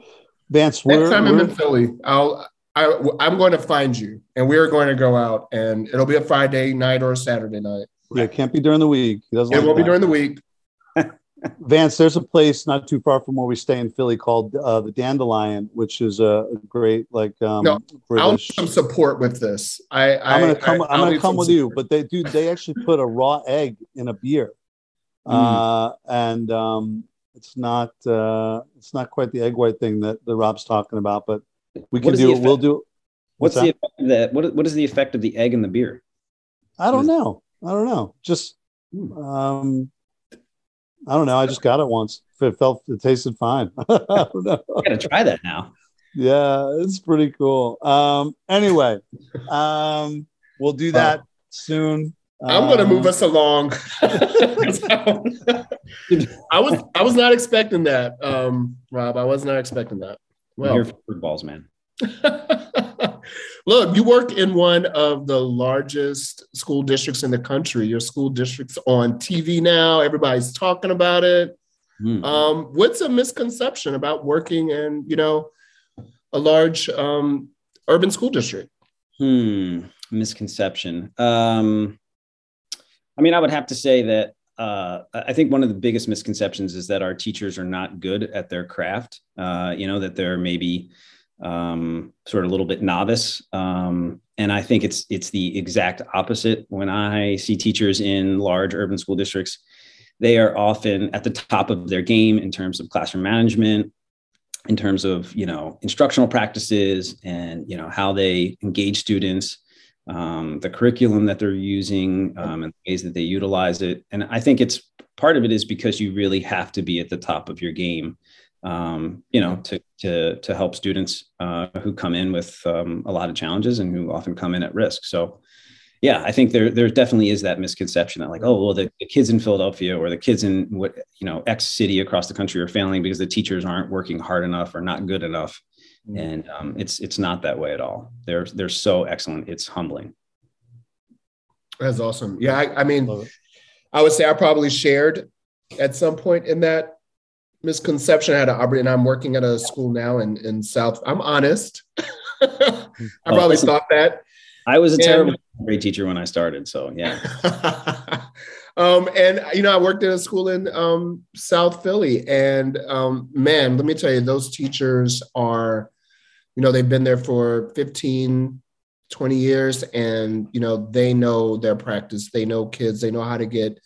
Vance, next time I'm in Philly, I'll, I, I'm going to find you, and we are going to go out, and it'll be a Friday night or a Saturday night. Yeah, it can't be during the week. It, doesn't it like won't that. be during the week. Vance, there's a place not too far from where we stay in Philly called uh, The Dandelion, which is a great, like, um, no, British... I'll need some support with this. I, I, I'm going to come, I, I'm gonna come with support. you, but they do, they actually put a raw egg in a beer. Mm. Uh, and um, it's not, uh, it's not quite the egg white thing that, that Rob's talking about, but we can do it. We'll do it. What's, what's the effect of that? What, what is the effect of the egg in the beer? I don't know. I don't know. Just, um, I don't know. I just got it once. It felt, it tasted fine. I don't know. I gotta try that now. Yeah, it's pretty cool. Um, anyway, um, we'll do that oh. soon. I'm um, gonna move us along. I was, I was not expecting that, um, Rob. I was not expecting that. Well, you're footballs, man. Look, you work in one of the largest school districts in the country. Your school district's on T V now. Everybody's talking about it. Mm. Um, what's a misconception about working in, you know, a large um, urban school district? Hmm. Misconception. Um, I mean, I would have to say that uh, I think one of the biggest misconceptions is that our teachers are not good at their craft. Uh, you know, that they're maybe... um, sort of a little bit novice. Um, and I think it's, it's the exact opposite. When I see teachers in large urban school districts, they are often at the top of their game in terms of classroom management, in terms of, you know, instructional practices and, you know, how they engage students, um, the curriculum that they're using, um, and the ways that they utilize it. And I think it's part of it is because you really have to be at the top of your game, um, you know, to, to, to help students, uh, who come in with, um, a lot of challenges and who often come in at risk. So yeah, I think there, there definitely is that misconception that like, oh, well, the, the kids in Philadelphia or the kids in what, you know, X city across the country are failing because the teachers aren't working hard enough or not good enough. Mm-hmm. And, um, it's, it's not that way at all. They're, they're so excellent. It's humbling. That's awesome. Yeah. I, I mean, I would say I probably shared at some point in that misconception I had an Aubrey, and I'm working at a school now in, in South. I'm honest. I oh, probably thought that. I was a and, terrible grade teacher when I started. So yeah. um, and you know, I worked at a school in um, South Philly, and um, man, let me tell you, those teachers are, you know, they've been there for fifteen, twenty years, and you know, they know their practice. They know kids. They know how to get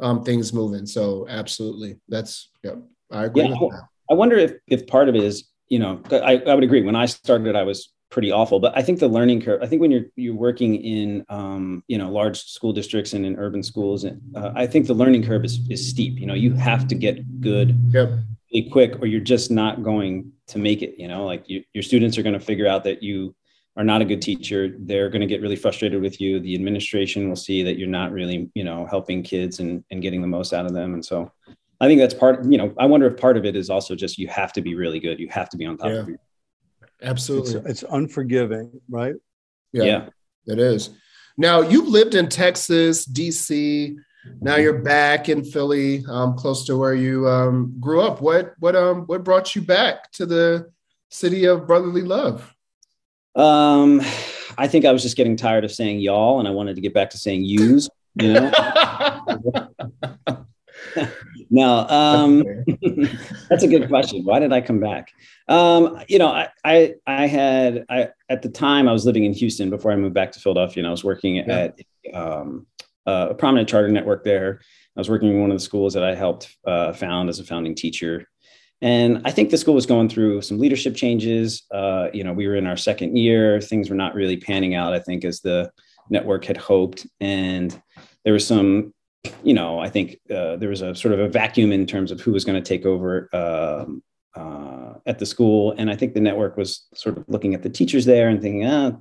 um, things moving. So absolutely, that's yeah. I agree. Yeah, with that. I wonder if, if part of it is, you know, I, I would agree. When I started, I was pretty awful, but I think the learning curve, I think when you're, you're working in, um, you know, large school districts and in urban schools, and uh, I think the learning curve is, is steep. You know, you have to get good yep. really quick, or you're just not going to make it, you know, like you, your students are going to figure out that you are not a good teacher. They're going to get really frustrated with you. The administration will see that you're not really, you know, helping kids and, and getting the most out of them. And so I think that's part, you know, I wonder if part of it is also just, you have to be really good. You have to be on top yeah. of it. Absolutely. It's, it's unforgiving, right? Yeah, yeah, it is. Now you've lived in Texas, D C. Now you're back in Philly, um, close to where you um, grew up. What, what, um, what brought you back to the city of brotherly love? Um, I think I was just getting tired of saying y'all, and I wanted to get back to saying yous, you know? No, um, that's a good question. Why did I come back? Um, you know, I, I, I had, I, at the time I was living in Houston before I moved back to Philadelphia, and I was working yeah. at, um, uh, a prominent charter network there. I was working in one of the schools that I helped, uh, found as a founding teacher. And I think the school was going through some leadership changes. Uh, you know, we were in our second year, things were not really panning out, I think, as the network had hoped. And there was some, you know, I think uh, there was a sort of a vacuum in terms of who was going to take over um, uh, at the school. And I think the network was sort of looking at the teachers there and thinking, ah,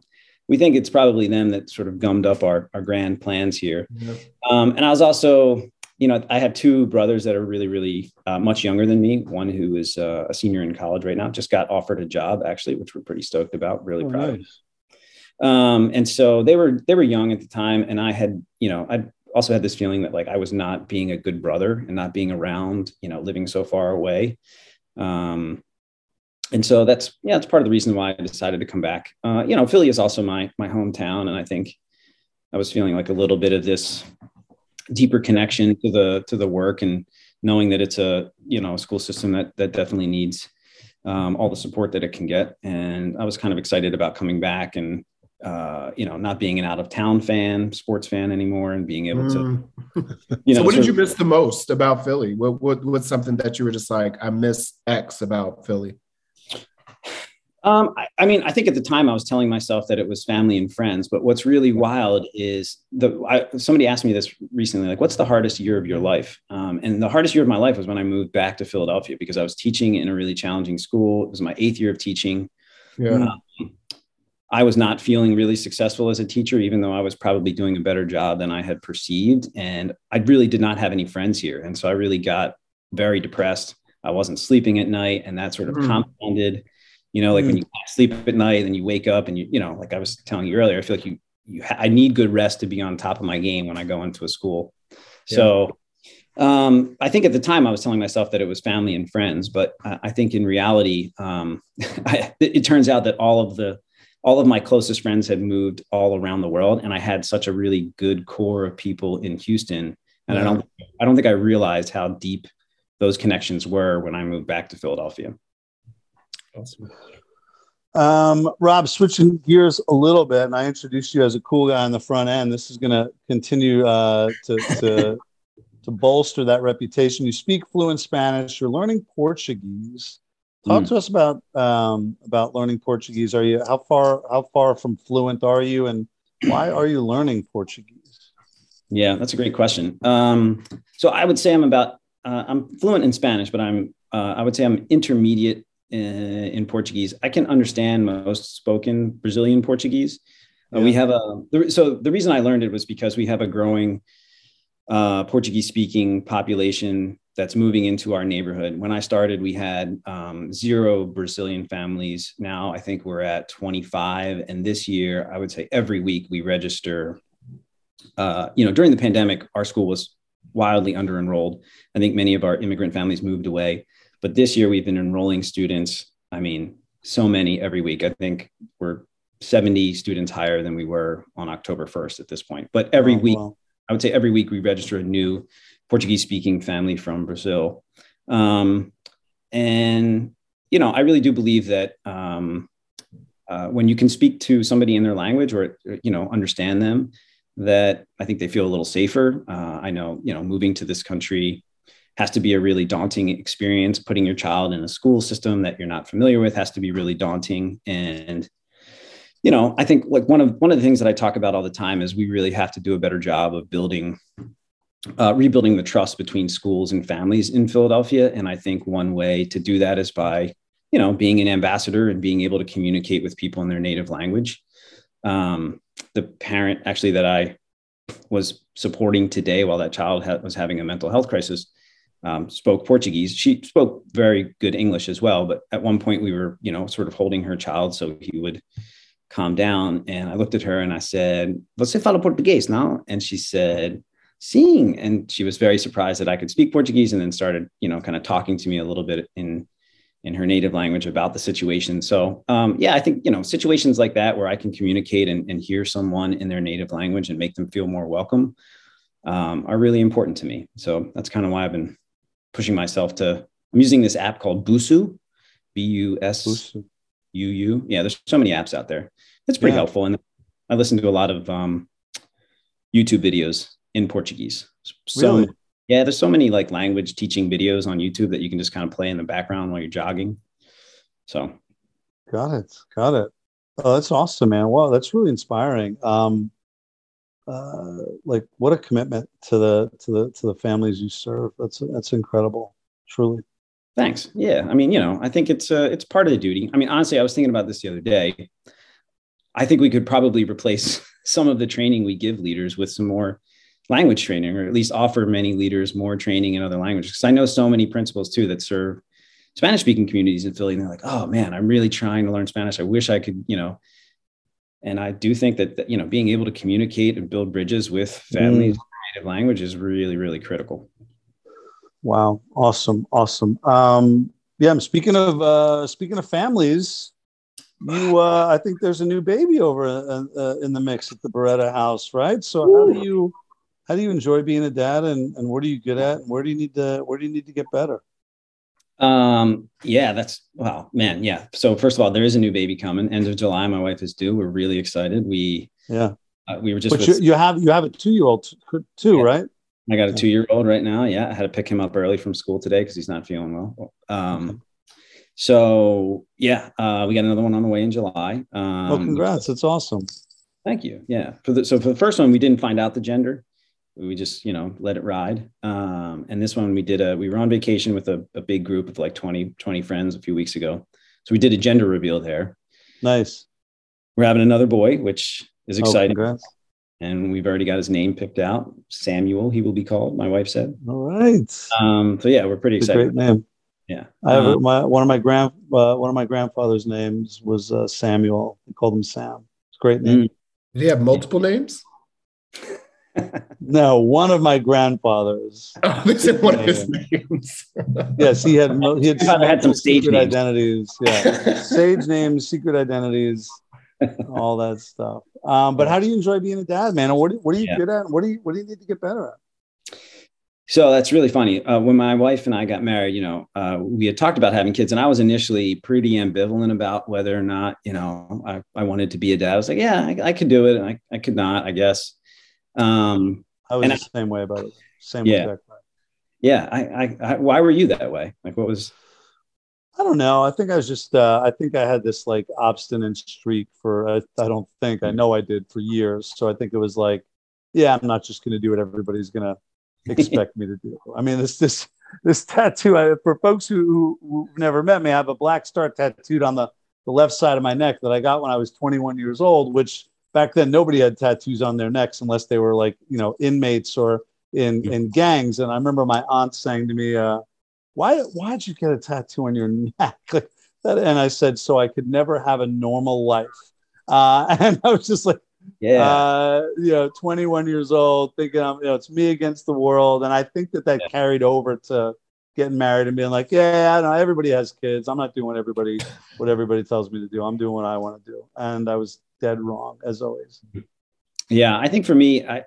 we think it's probably them that sort of gummed up our, our grand plans here. Yep. Um, and I was also, you know, I had two brothers that are really, really uh, much younger than me. One who is uh, a senior in college right now, just got offered a job actually, which we're pretty stoked about, really oh, proud. Nice. Um, and so they were, they were young at the time. And I had, you know, I also had this feeling that like, I was not being a good brother and not being around, you know, living so far away. Um, and so that's, yeah, that's part of the reason why I decided to come back. Uh, you know, Philly is also my, my hometown. And I think I was feeling like a little bit of this deeper connection to the, to the work, and knowing that it's a, you know, a school system that, that definitely needs, um, all the support that it can get. And I was kind of excited about coming back and, uh, you know, not being an out of town fan, sports fan anymore, and being able to, you know. So what did you miss the most about Philly? What, what, what's something that you were just like, I miss X about Philly? Um, I, I mean, I think at the time I was telling myself that it was family and friends, but what's really wild is the, I, somebody asked me this recently, like, what's the hardest year of your life? Um, and the hardest year of my life was when I moved back to Philadelphia, because I was teaching in a really challenging school. It was my eighth year of teaching. Yeah. Um, I was not feeling really successful as a teacher, even though I was probably doing a better job than I had perceived. And I really did not have any friends here. And so I really got very depressed. I wasn't sleeping at night, and that sort of mm. compounded, you know, like mm. when you sleep at night and you wake up and you, you know, like I was telling you earlier, I feel like you, you, ha- I need good rest to be on top of my game when I go into a school. Yeah. So um, I think at the time I was telling myself that it was family and friends, but I, I think in reality, um, I, it, it turns out that all of the, all of my closest friends had moved all around the world. And I had such a really good core of people in Houston. And yeah. I don't, I don't think I realized how deep those connections were when I moved back to Philadelphia. Awesome. Um, Rob, switching gears a little bit, and I introduced you as a cool guy on the front end. This is going to continue uh, to, to, to bolster that reputation. You speak fluent Spanish, you're learning Portuguese. Talk to us about um, about learning Portuguese. Are you how far how far from fluent are you, and why are you learning Portuguese? Yeah, that's a great question. Um, so I would say I'm about uh, I'm fluent in Spanish, but I'm uh, I would say I'm intermediate in, in Portuguese. I can understand most spoken Brazilian Portuguese. Uh, yeah. We have a so the reason I learned it was because we have a growing uh, Portuguese speaking population that's moving into our neighborhood. When I started, we had um, zero Brazilian families. Now I think we're at twenty-five. And this year, I would say every week we register, uh, you know, during the pandemic, our school was wildly under enrolled. I think many of our immigrant families moved away, but this year we've been enrolling students. I mean, so many every week. I think we're seventy students higher than we were on October first at this point, but every oh, week, wow. I would say every week we register a new Portuguese-speaking family from Brazil. Um, and, you know, I really do believe that um, uh, when you can speak to somebody in their language or, you know, understand them, that I think they feel a little safer. Uh, I know, you know, moving to this country has to be a really daunting experience. Putting your child in a school system that you're not familiar with has to be really daunting. And you know, I think like one of one of the things that I talk about all the time is we really have to do a better job of building, uh, rebuilding the trust between schools and families in Philadelphia. And I think one way to do that is by, you know, being an ambassador and being able to communicate with people in their native language. Um, the parent actually that I was supporting today while that child ha- was having a mental health crisis um, spoke Portuguese. She spoke very good English as well. But at one point we were, you know, sort of holding her child so he would calm down. And I looked at her and I said, "Você fala português now?" And she said, "Sim." And she was very surprised that I could speak Portuguese, and then started, you know, kind of talking to me a little bit in, in her native language about the situation. So um, yeah, I think, you know, situations like that where I can communicate and, and hear someone in their native language and make them feel more welcome um, are really important to me. So that's kind of why I've been pushing myself to, I'm using this app called Busuu, B U S U U. Yeah, there's so many apps out there. It's pretty yeah. helpful. And I listen to a lot of um, YouTube videos in Portuguese. So really? Yeah, there's so many like language teaching videos on YouTube that you can just kind of play in the background while you're jogging. So. Got it. Got it. Oh, that's awesome, man. Wow. That's really inspiring. Um, uh, like what a commitment to the, to the, to the families you serve. That's, that's incredible. Truly. Thanks. Yeah. I mean, you know, I think it's uh, it's part of the duty. I mean, honestly, I was thinking about this the other day. I think we could probably replace some of the training we give leaders with some more language training, or at least offer many leaders more training in other languages. Because I know so many principals, too, that serve Spanish speaking communities in Philly. And they're like, oh, man, I'm really trying to learn Spanish. I wish I could, you know. And I do think that, that you know, being able to communicate and build bridges with families, mm. native language is really, really critical. Wow. Awesome. Awesome. Um, yeah. Speaking of, uh, speaking of families, you, uh, I think there's a new baby over uh, uh, in the mix at the Beretta house, right? So Ooh. how do you, how do you enjoy being a dad, and, and what are you good at? And where do you need to, where do you need to get better? Um, yeah, that's, wow, man. Yeah. So first of all, there is a new baby coming. End of July. My wife is due. We're really excited. We, yeah, uh, we were just, but with, you, you have, you have a two-year-old too, yeah. right? I got a two-year-old right now. Yeah. I had to pick him up early from school today because he's not feeling well. Um, so yeah, uh, we got another one on the way in July. Um, well, congrats. That's awesome. Thank you. Yeah. For the, so for the first one, we didn't find out the gender. We just, you know, let it ride. Um, and this one we did a, we were on vacation with a, a big group of like twenty, twenty friends a few weeks ago. So we did a gender reveal there. Nice. We're having another boy, which is exciting. Oh, congrats. And we've already got his name picked out. Samuel, he will be called, my wife said. All right. Um, so yeah, we're pretty That's excited. A great name. Yeah. I have um, my one of my grand uh, one of my grandfather's names was uh, Samuel. We called him Sam. It's a great name. Mm-hmm. Did he have multiple yeah. names? No, one of my grandfathers. Oh, they said one of his names. Yes, he had he had, some had some stage secret names. identities. Yeah. Stage names, secret identities. All that stuff. Um, but how do you enjoy being a dad, man? And what what are you yeah. good at? What do you what do you need to get better at? So that's really funny. Uh, when my wife and I got married, you know, uh, we had talked about having kids, and I was initially pretty ambivalent about whether or not, you know, I, I wanted to be a dad. I was like, yeah, I, I could do it, and I, I could not, I guess. Um, I was the I, same way about it. Same yeah, exact way. Yeah. I, I, I. Why were you that way? Like, what was? I don't know. I think I was just, uh, I think I had this like obstinate streak for, uh, I don't think, I know I did for years. So I think it was like, yeah, I'm not just going to do what everybody's going to expect me to do. I mean, this, this, this tattoo, I, for folks who, who who've never met me, I have a black star tattooed on the, the left side of my neck that I got when I was twenty-one years old, which back then nobody had tattoos on their necks unless they were like, you know, inmates or in, yeah. in gangs. And I remember my aunt saying to me, uh, Why why'd you get a tattoo on your neck like that? And I said, so I could never have a normal life. Uh, and I was just like, yeah, uh, you know, twenty-one years old, thinking, I'm, you know, it's me against the world. And I think that that yeah. carried over to getting married and being like, yeah, I know everybody has kids. I'm not doing what everybody what everybody tells me to do. I'm doing what I want to do. And I was dead wrong, as always. Yeah, I think for me, I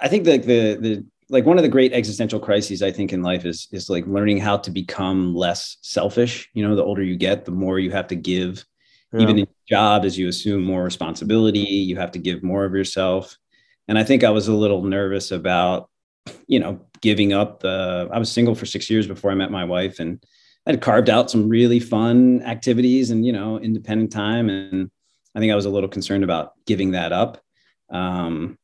I think that the the like one of the great existential crises I think in life is, is like learning how to become less selfish. You know, the older you get, the more you have to give, yeah. even in your job, as you assume more responsibility, you have to give more of yourself. And I think I was a little nervous about, you know, giving up the, I was single for six years before I met my wife, and I had carved out some really fun activities and, you know, independent time. And I think I was a little concerned about giving that up. Um,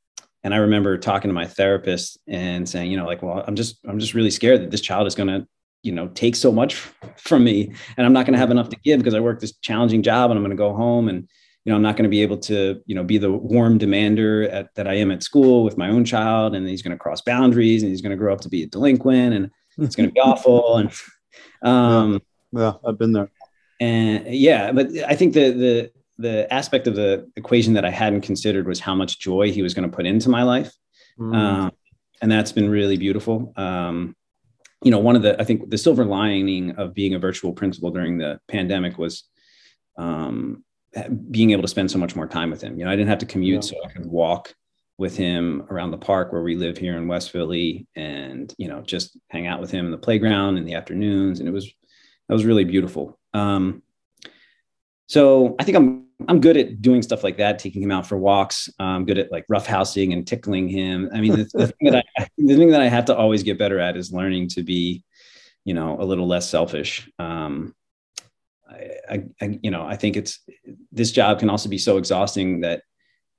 And I remember talking to my therapist and saying, you know, like, well, I'm just, I'm just really scared that this child is going to, you know, take so much from me, and I'm not going to have enough to give because I work this challenging job, and I'm going to go home and, you know, I'm not going to be able to, you know, be the warm demander at, that I am at school with my own child. And he's going to cross boundaries, and he's going to grow up to be a delinquent, and it's going to be awful. And, um, yeah, yeah, I've been there. And yeah, but I think the, the, the aspect of the equation that I hadn't considered was how much joy he was going to put into my life. Mm. Um, and that's been really beautiful. Um, you know, one of the, I think the silver lining of being a virtual principal during the pandemic was um, being able to spend so much more time with him. You know, I didn't have to commute, yeah. so I could walk with him around the park where we live here in West Philly, and, you know, just hang out with him in the playground in the afternoons. And it was, that was really beautiful. Um, So I think I'm I'm good at doing stuff like that, taking him out for walks. I'm good at like roughhousing and tickling him. I mean, the, the thing that I the thing that I have to always get better at is learning to be, you know, a little less selfish. Um, I, I you know I think it's this job can also be so exhausting that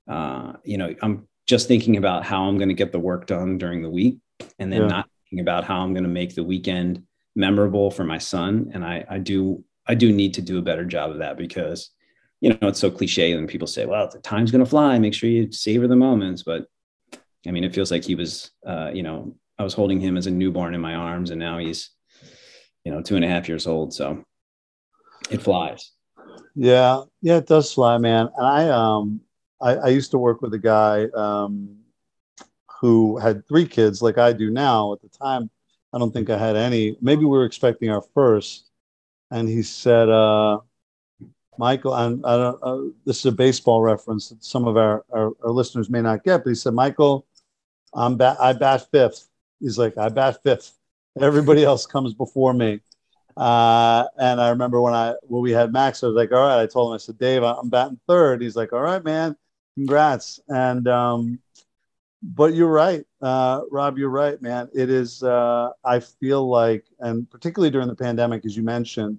uh, you know I'm just thinking about how I'm going to get the work done during the week, and then yeah. not thinking about how I'm going to make the weekend memorable for my son. And I, I do, I do need to do a better job of that, because, you know, it's so cliche when people say, well, the time's going to fly, make sure you savor the moments. But I mean, it feels like he was, uh, you know, I was holding him as a newborn in my arms, and now he's, you know, two and a half years old. So it flies. Yeah. Yeah. It does fly, man. And I, um, I, I used to work with a guy, um, who had three kids like I do now. At the time, I don't think I had any. Maybe we were expecting our first. And he said, uh, Michael, I, I don't, uh, this is a baseball reference that some of our, our, our listeners may not get, but he said, Michael, I'm bat, I bat fifth. He's like, I bat fifth. Everybody else comes before me. Uh, and I remember when I, when we had Max, I was like, all right, I told him, I said, Dave, I'm batting third. He's like, all right, man, congrats. And, um, but you're right, uh, Rob, you're right, man. It is, uh, I feel like, and particularly during the pandemic, as you mentioned,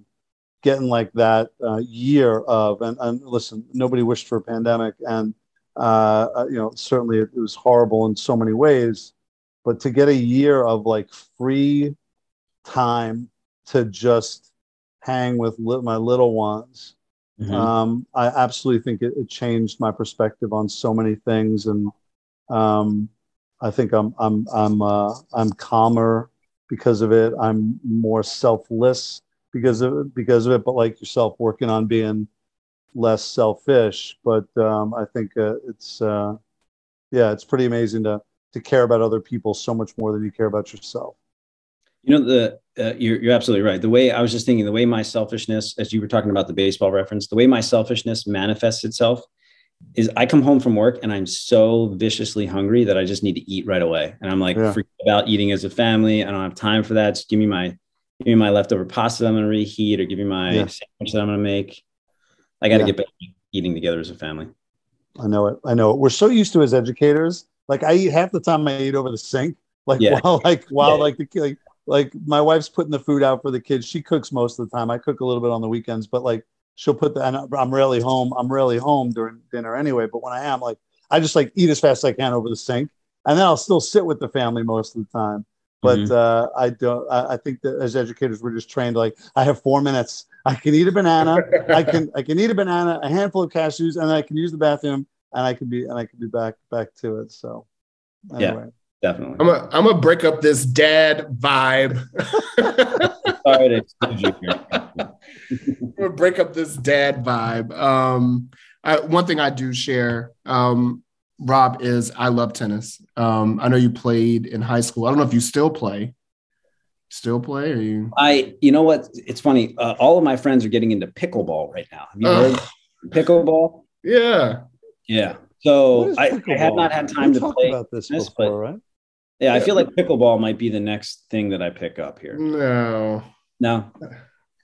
getting like that uh, year of, and, and listen, nobody wished for a pandemic. And, uh, you know, certainly it, it was horrible in so many ways, but to get a year of like free time to just hang with li- my little ones, mm-hmm. um, I absolutely think it, it changed my perspective on so many things. And Um, I think I'm, I'm, I'm, uh, I'm calmer because of it. I'm more selfless because of it, because of it, but like yourself, working on being less selfish. But, um, I think, uh, it's, uh, yeah, it's pretty amazing to, to care about other people so much more than you care about yourself. You know, the, uh, you're, you're absolutely right. The way I was just thinking, the way my selfishness, as you were talking about the baseball reference, the way my selfishness manifests itself is I come home from work and I'm so viciously hungry that I just need to eat right away. And I'm like, yeah. Forget about eating as a family. I don't have time for that. Just give me my, give me my leftover pasta that I'm going to reheat, or give me my yeah. sandwich that I'm going to make. I got to yeah. get back to eating together as a family. I know it. I know it. We're so used to as educators. Like I eat half the time I eat over the sink. Like, yeah. while, like, while yeah. like the like, like my wife's putting the food out for the kids. She cooks most of the time. I cook a little bit on the weekends, but like, she'll put the, and I'm rarely home. I'm rarely home during dinner anyway. But when I am, like, I just like eat as fast as I can over the sink, and then I'll still sit with the family most of the time. But mm-hmm. uh, I don't, I, I think that as educators, we're just trained, like, I have four minutes. I can eat a banana. I can, I can eat a banana, a handful of cashews, and I can use the bathroom, and I can be, and I can be back, back to it. So anyway. Yeah. Definitely. I'm a, I'm gonna break up this dad vibe. Sorry to exclude you here. I'm gonna break up this dad vibe. Um, I, one thing I do share, um, Rob, is I love tennis. Um, I know you played in high school. I don't know if you still play. Still play? Or you? I. You know what? It's funny. Uh, all of my friends are getting into pickleball right now. Have you heard pickleball? Yeah. Yeah. So I, I had not had time We've to play about this tennis, before, but, right? Yeah, yeah, I feel like pickleball might be the next thing that I pick up here. No, no.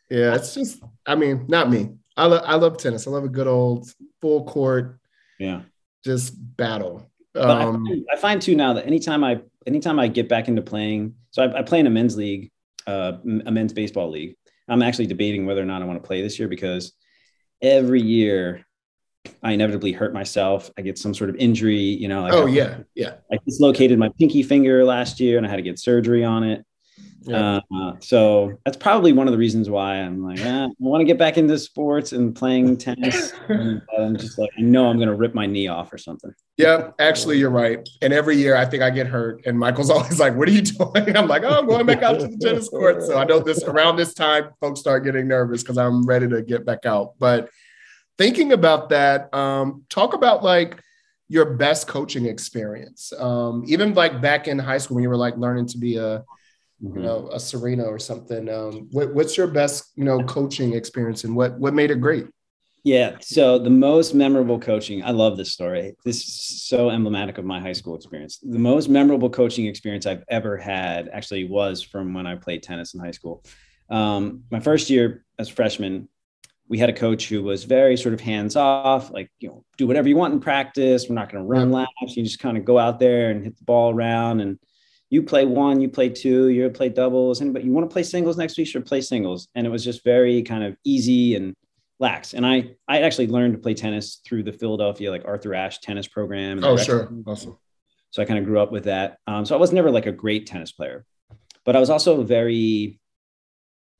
Yeah, it's just, I mean, not me. I love, I love tennis. I love a good old full court. Yeah, just battle. But um, I, find, I find too now that anytime I, anytime I get back into playing, so I, I play in a men's league, uh, a men's baseball league. I'm actually debating whether or not I want to play this year, because every year I inevitably hurt myself. I get some sort of injury, you know. Like oh I, yeah, yeah. I dislocated my pinky finger last year, and I had to get surgery on it. Yeah. Uh, so that's probably one of the reasons why I'm like, eh, I want to get back into sports and playing tennis. And I'm just like, I know I'm going to rip my knee off or something. Yeah, actually, you're right. And every year, I think I get hurt, and Michael's always like, "What are you doing?" I'm like, "Oh, I'm going back out to the tennis court." So I know this around this time, folks start getting nervous because I'm ready to get back out, but. Thinking about that, um, talk about like your best coaching experience. Um, even like back in high school when you were like learning to be a, mm-hmm. you know, a Serena or something. Um, what, what's your best, you know, coaching experience, and what what made it great? Yeah. So the most memorable coaching. I love this story. This is so emblematic of my high school experience. The most memorable coaching experience I've ever had actually was from when I played tennis in high school. Um, my first year as freshman. We had a coach who was very sort of hands off, like, you know, do whatever you want in practice. We're not going to run laps. You just kind of go out there and hit the ball around, and you play one, you play two, you play doubles. And but you want to play singles next week, sure, play singles. And it was just very kind of easy and lax. And I, I actually learned to play tennis through the Philadelphia, like Arthur Ashe tennis program. Oh, sure. Awesome. So I kind of grew up with that. Um, so I was never like a great tennis player, but I was also very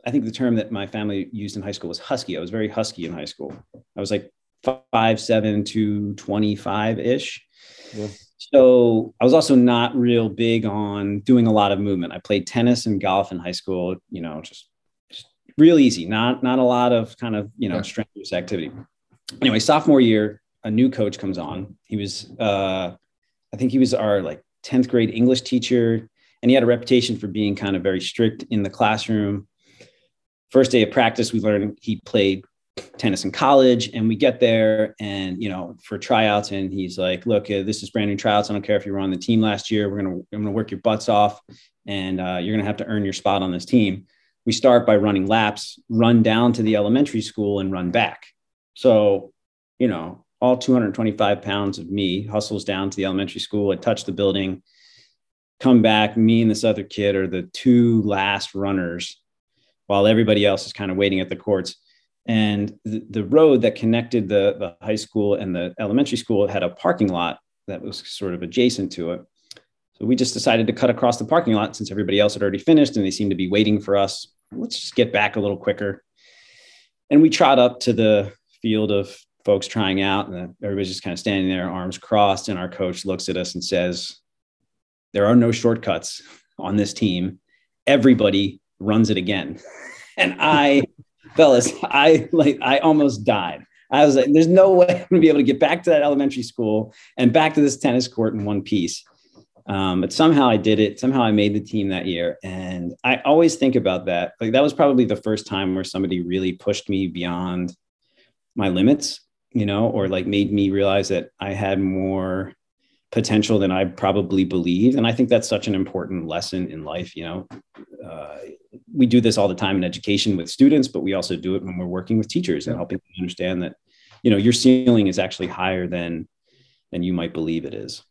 I think the term that my family used in high school was husky. I was very husky in high school. I was like five, seven to twenty-five ish. Yeah. So I was also not real big on doing a lot of movement. I played tennis and golf in high school, you know, just, just real easy, not, not a lot of kind of, you know, yeah. strenuous activity. Anyway, sophomore year, a new coach comes on. He was, uh, I think he was our like tenth grade English teacher, and he had a reputation for being kind of very strict in the classroom. First day of practice, we learned he played tennis in college, and we get there and, you know, for tryouts, and he's like, look, uh, this is brand new tryouts. I don't care if you were on the team last year. We're going to, I'm going to work your butts off, and uh, you're going to have to earn your spot on this team. We start by running laps, run down to the elementary school and run back. So, you know, all two hundred twenty-five pounds of me hustles down to the elementary school. I touch the building, come back. Me and this other kid are the two last runners, while everybody else is kind of waiting at the courts. And the, the road that connected the, the high school and the elementary school had a parking lot that was sort of adjacent to it. So we just decided to cut across the parking lot since everybody else had already finished and they seemed to be waiting for us. Let's just get back a little quicker. And we trot up to the field of folks trying out, and everybody's just kind of standing there, arms crossed. And our coach looks at us and says, there are no shortcuts on this team. Everybody runs it again. And I, fellas, I like, I almost died. I was like, there's no way I'm going to be able to get back to that elementary school and back to this tennis court in one piece. Um, but somehow I did it. Somehow I made the team that year. And I always think about that. Like, that was probably the first time where somebody really pushed me beyond my limits, you know, or like made me realize that I had more potential than I probably believed. And I think that's such an important lesson in life. You know, uh, we do this all the time in education with students, but we also do it when we're working with teachers and helping them understand that, you know, your ceiling is actually higher than, than you might believe it is.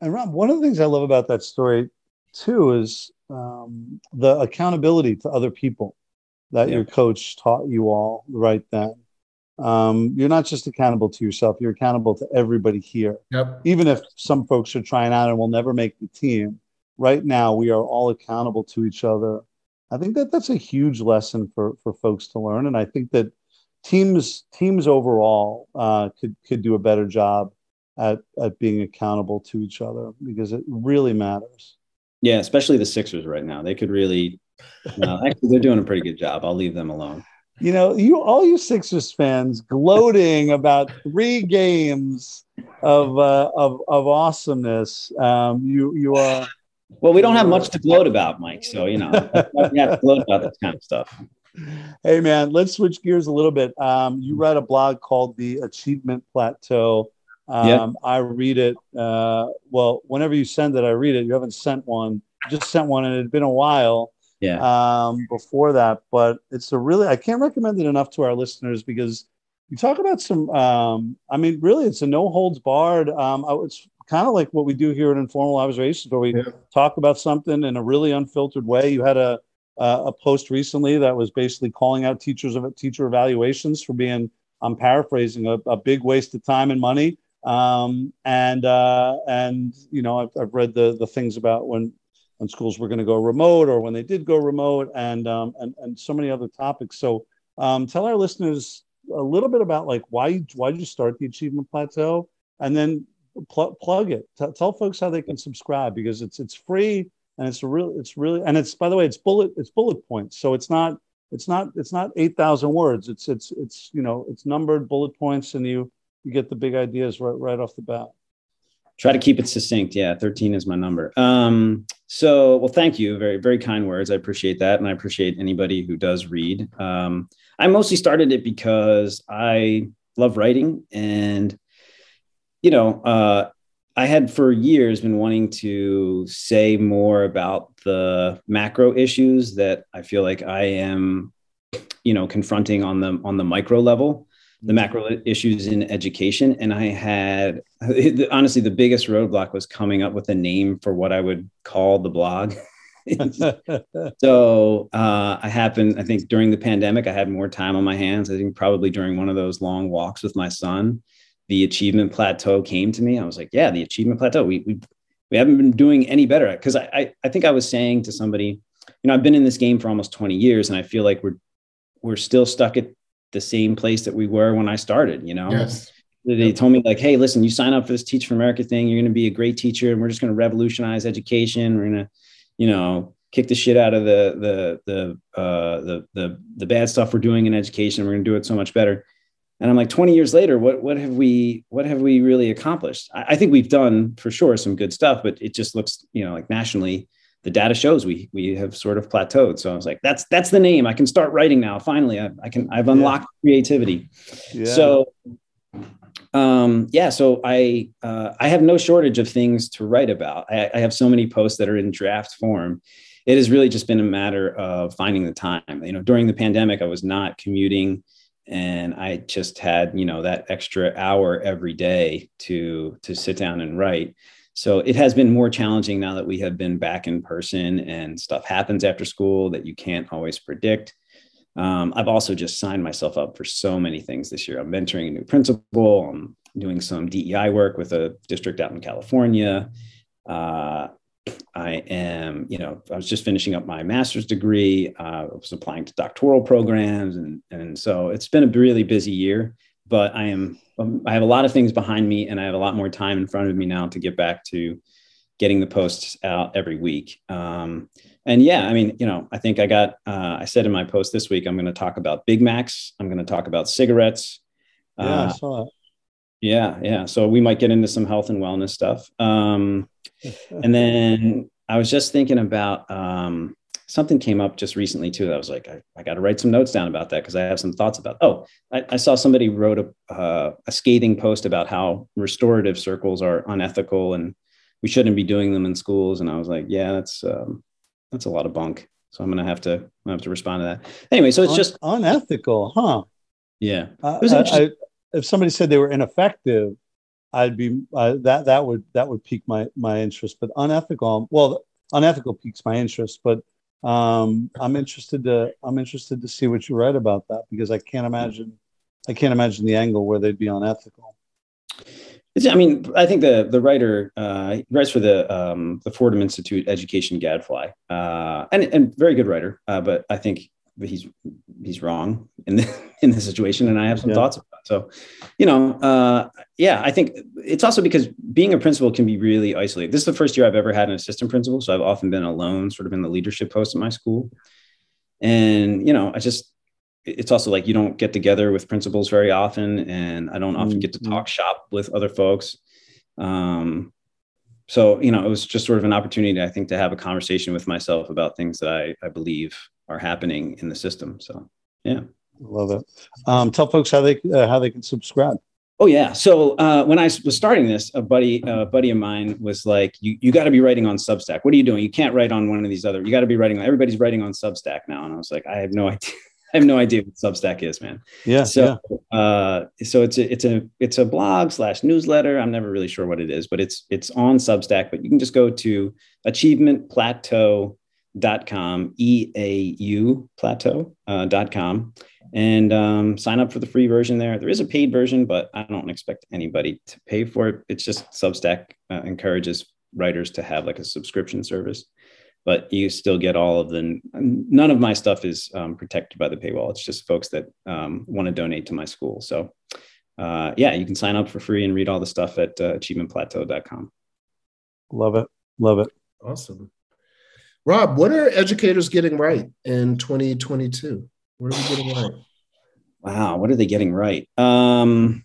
And Rob, one of the things I love about that story too, is um, the accountability to other people that yeah. your coach taught you all right then. Um, you're not just accountable to yourself. You're accountable to everybody here. Yep. Even if some folks are trying out and will never make the team, right now we are all accountable to each other. I think that that's a huge lesson for, for folks to learn. And I think that teams teams overall uh, could could do a better job at, at being accountable to each other, because it really matters. Yeah, especially the Sixers right now. They could really uh, – actually, they're doing a pretty good job. I'll leave them alone. You know, you all you Sixers fans gloating about three games of uh, of of awesomeness. Um, you you are well. We don't have much to gloat about, Mike. So you know, we have to gloat about this kind of stuff. Hey, man, let's switch gears a little bit. Um, you read a blog called The Achievement Plateau. Um, yeah. I read it. Uh, well, whenever you send it, I read it. You haven't sent one. You just sent one, and it had been a while. Yeah. Um, before that, but it's a really, I can't recommend it enough to our listeners, because you talk about some, um, I mean, really it's a no holds barred. Um, it's kind of like what we do here at Informal Observations, where we yeah. talk about something in a really unfiltered way. You had a, a, a post recently that was basically calling out teachers of teacher evaluations for being, I'm paraphrasing, a, a big waste of time and money. Um, and, uh, and, you know, I've, I've read the, the things about when, when schools were going to go remote, or when they did go remote, and um, and and so many other topics. So um, tell our listeners a little bit about like why why did you start the Achievement Plateau, and then pl- plug it. T- tell folks how they can subscribe, because it's it's free and it's a real it's really and it's by the way it's bullet it's bullet points. So it's not it's not it's not eight thousand words. It's it's it's you know it's numbered bullet points, and you you get the big ideas right right off the bat. Try to keep it succinct. Yeah. thirteen is my number. Um, so, well, thank you. Very, very kind words. I appreciate that. And I appreciate anybody who does read. Um, I mostly started it because I love writing, and, you know, uh, I had for years been wanting to say more about the macro issues that I feel like I am, you know, confronting on the, on the micro level. The macro issues in education. And I had, honestly, the biggest roadblock was coming up with a name for what I would call the blog. so uh, I happened, I think during the pandemic, I had more time on my hands. I think probably during one of those long walks with my son, the Achievement Plateau came to me. I was like, yeah, the Achievement Plateau. We we, we haven't been doing any better at, because I, I I think I was saying to somebody, you know, I've been in this game for almost twenty years, and I feel like we're, we're still stuck at the same place that we were when I started, you know. Yes. They told me like, hey, listen, you sign up for this Teach for America thing, you're going to be a great teacher, and we're just going to revolutionize education. We're going to, you know, kick the shit out of the, the, the, uh, the, the, the bad stuff we're doing in education. We're going to do it so much better. And I'm like, twenty years later, what, what have we, what have we really accomplished? I, I think we've done for sure some good stuff, but it just looks, you know, like nationally, the data shows we, we have sort of plateaued. So I was like, that's, that's the name. I can start writing now. Finally, I, I can, I've unlocked yeah. creativity. Yeah. So, um, yeah, so I, uh, I have no shortage of things to write about. I, I have so many posts that are in draft form. It has really just been a matter of finding the time. You know, during the pandemic, I was not commuting, and I just had, you know, that extra hour every day to, to sit down and write. So it has been more challenging now that we have been back in person, and stuff happens after school that you can't always predict. Um, I've also just signed myself up for so many things this year. I'm mentoring a new principal. I'm doing some D E I work with a district out in California. Uh, I am, you know, I was just finishing up my master's degree. Uh, I was applying to doctoral programs. And, and so it's been a really busy year. But I am, I have a lot of things behind me, and I have a lot more time in front of me now to get back to getting the posts out every week. Um, and yeah, I mean, you know, I think I got, uh, I said in my post this week, I'm going to talk about Big Macs. I'm going to talk about cigarettes. Yeah, uh, I saw that. Yeah. Yeah. So we might get into some health and wellness stuff. Um, and then I was just thinking about, um, something came up just recently too. That I was like, I, I got to write some notes down about that, because I have some thoughts about, oh, I, I saw somebody wrote a, uh, a scathing post about how restorative circles are unethical and we shouldn't be doing them in schools. And I was like, yeah, that's, um, that's a lot of bunk. So I'm going to have to, I'm gonna have to respond to that. Anyway, so it's Un- just unethical, huh? Yeah. Uh, it was I, I, if somebody said they were ineffective, I'd be, uh, that, that would, that would pique my, my interest, but unethical. Well, unethical piques my interest, but um i'm interested to i'm interested to see what you write about that, because i can't imagine i can't imagine the angle where they'd be unethical. It's, i mean i think the the writer uh he writes for the um the Fordham Institute, Education Gadfly, uh and and very good writer, uh but I think he's he's wrong in the in the situation, and I have some yeah. thoughts about it. So you know uh yeah I think it's also because being a principal can be really isolating. This is the first year I've ever had an assistant principal, so I've often been alone, sort of in the leadership post at my school. And you know I just it's also like you don't get together with principals very often, and I don't often mm-hmm. get to talk shop with other folks. um So, you know, it was just sort of an opportunity, I think, to have a conversation with myself about things that I, I believe are happening in the system. So, yeah. Love it. Um, tell folks how they uh, how they can subscribe. Oh, yeah. So uh, when I was starting this, a buddy, a buddy of mine was like, you, you got to be writing on Substack. What are you doing? You can't write on one of these other. You got to be writing. On, everybody's writing on Substack now. And I was like, I have no idea. I have no idea what Substack is, man. Yeah. So, yeah. Uh, so it's a, it's a, it's a blog slash newsletter. I'm never really sure what it is, but it's, it's on Substack, but you can just go to achievement plateau dot com, E A U plateau, uh, dot com, and, um, sign up for the free version there. There is a paid version, but I don't expect anybody to pay for it. It's just Substack uh, encourages writers to have like a subscription service. But you still get all of the, none of my stuff is um, protected by the paywall. It's just folks that um, want to donate to my school. So uh, yeah, you can sign up for free and read all the stuff at uh, achievement plateau dot com. Love it. Love it. Awesome. Rob, what are educators getting right in twenty twenty-two? What are we getting right? Wow. What are they getting right? Um,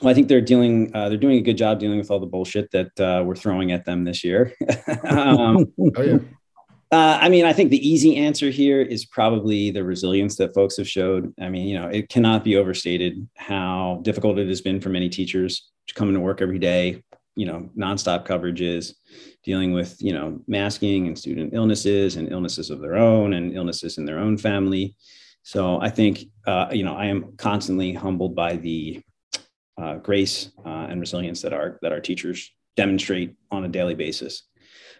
Well, I think they're dealing. Uh, they're doing a good job dealing with all the bullshit that uh, we're throwing at them this year. um, oh, yeah. uh, I mean, I think the easy answer here is probably the resilience that folks have showed. I mean, you know, it cannot be overstated how difficult it has been for many teachers coming to work every day. You know, nonstop coverages, dealing with you know masking and student illnesses and illnesses of their own and illnesses in their own family. So I think uh, you know I am constantly humbled by the Uh, grace uh, and resilience that our that our teachers demonstrate on a daily basis.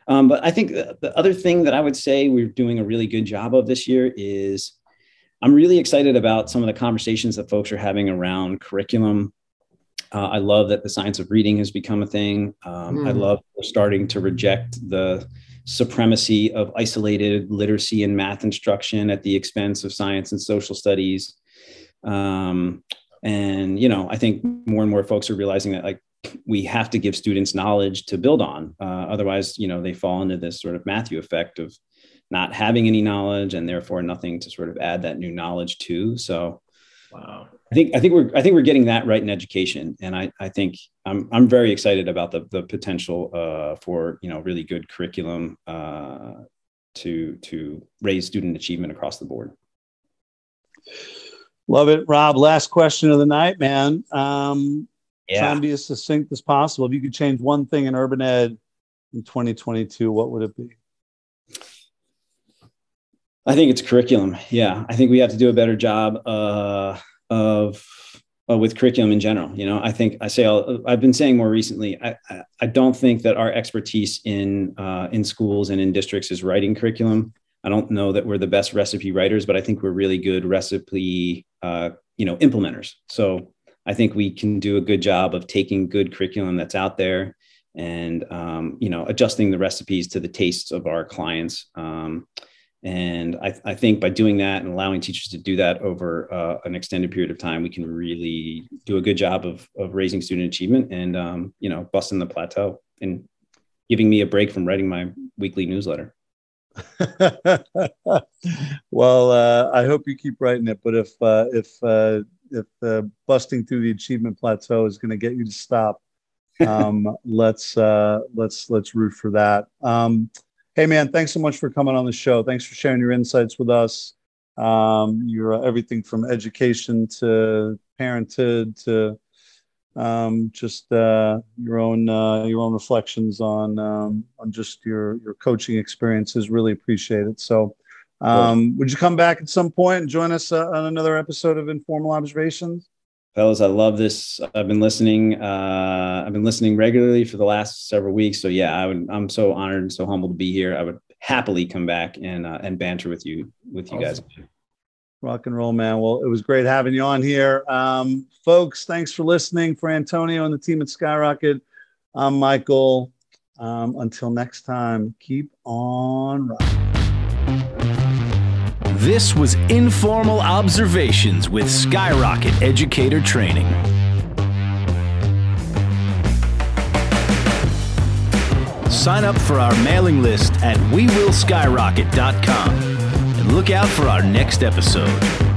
Um, but I think the, the other thing that I would say we're doing a really good job of this year is I'm really excited about some of the conversations that folks are having around curriculum. Uh, I love that the science of reading has become a thing. Um, mm. I love starting to reject the supremacy of isolated literacy and math instruction at the expense of science and social studies. Um, and, you know, I think more and more folks are realizing that, like, we have to give students knowledge to build on. Uh, otherwise, you know, they fall into this sort of Matthew effect of not having any knowledge and therefore nothing to sort of add that new knowledge to. So, wow. I think, I think we're, I think we're getting that right in education. And I, I think I'm, I'm very excited about the, the potential uh, for, you know, really good curriculum uh, to, to raise student achievement across the board. Love it. Rob, last question of the night, man. Um, yeah. Trying to be as succinct as possible. If you could change one thing in Urban Ed in twenty twenty-two, what would it be? I think it's curriculum. Yeah. I think we have to do a better job uh, of, uh, with curriculum in general. You know, I think I say, I'll, I've been saying more recently, I, I, I don't think that our expertise in, uh, in schools and in districts is writing curriculum. I don't know that we're the best recipe writers, but I think we're really good recipe, uh, you know, implementers. So I think we can do a good job of taking good curriculum that's out there and, um, you know, adjusting the recipes to the tastes of our clients. Um, And I, I think by doing that and allowing teachers to do that over uh, an extended period of time, we can really do a good job of, of raising student achievement and, um, you know, busting the plateau and giving me a break from writing my weekly newsletter. Well, uh, I hope you keep writing it. But if uh, if uh, if uh, busting through the achievement plateau is going to get you to stop, um, let's uh, let's let's root for that. Um, Hey, man, thanks so much for coming on the show. Thanks for sharing your insights with us. Um, you're uh, everything from education to parenthood to um, just uh, your own uh, your own reflections on um, on just your your coaching experiences. Really appreciate it. So um, would you come back at some point and join us uh, on another episode of Informal Observations? Fellas, I love this. I've been listening. Uh, I've been listening regularly for the last several weeks. So yeah, I would, I'm so honored and so humbled to be here. I would happily come back and uh, and banter with you with you awesome. guys. Rock and roll, man. Well, it was great having you on here, um, folks. Thanks for listening. For Antonio and the team at Skyrocket, I'm Michael. Um, until next time, keep on rocking. This was Informal Observations with Skyrocket Educator Training. Sign up for our mailing list at we will skyrocket dot com and look out for our next episode.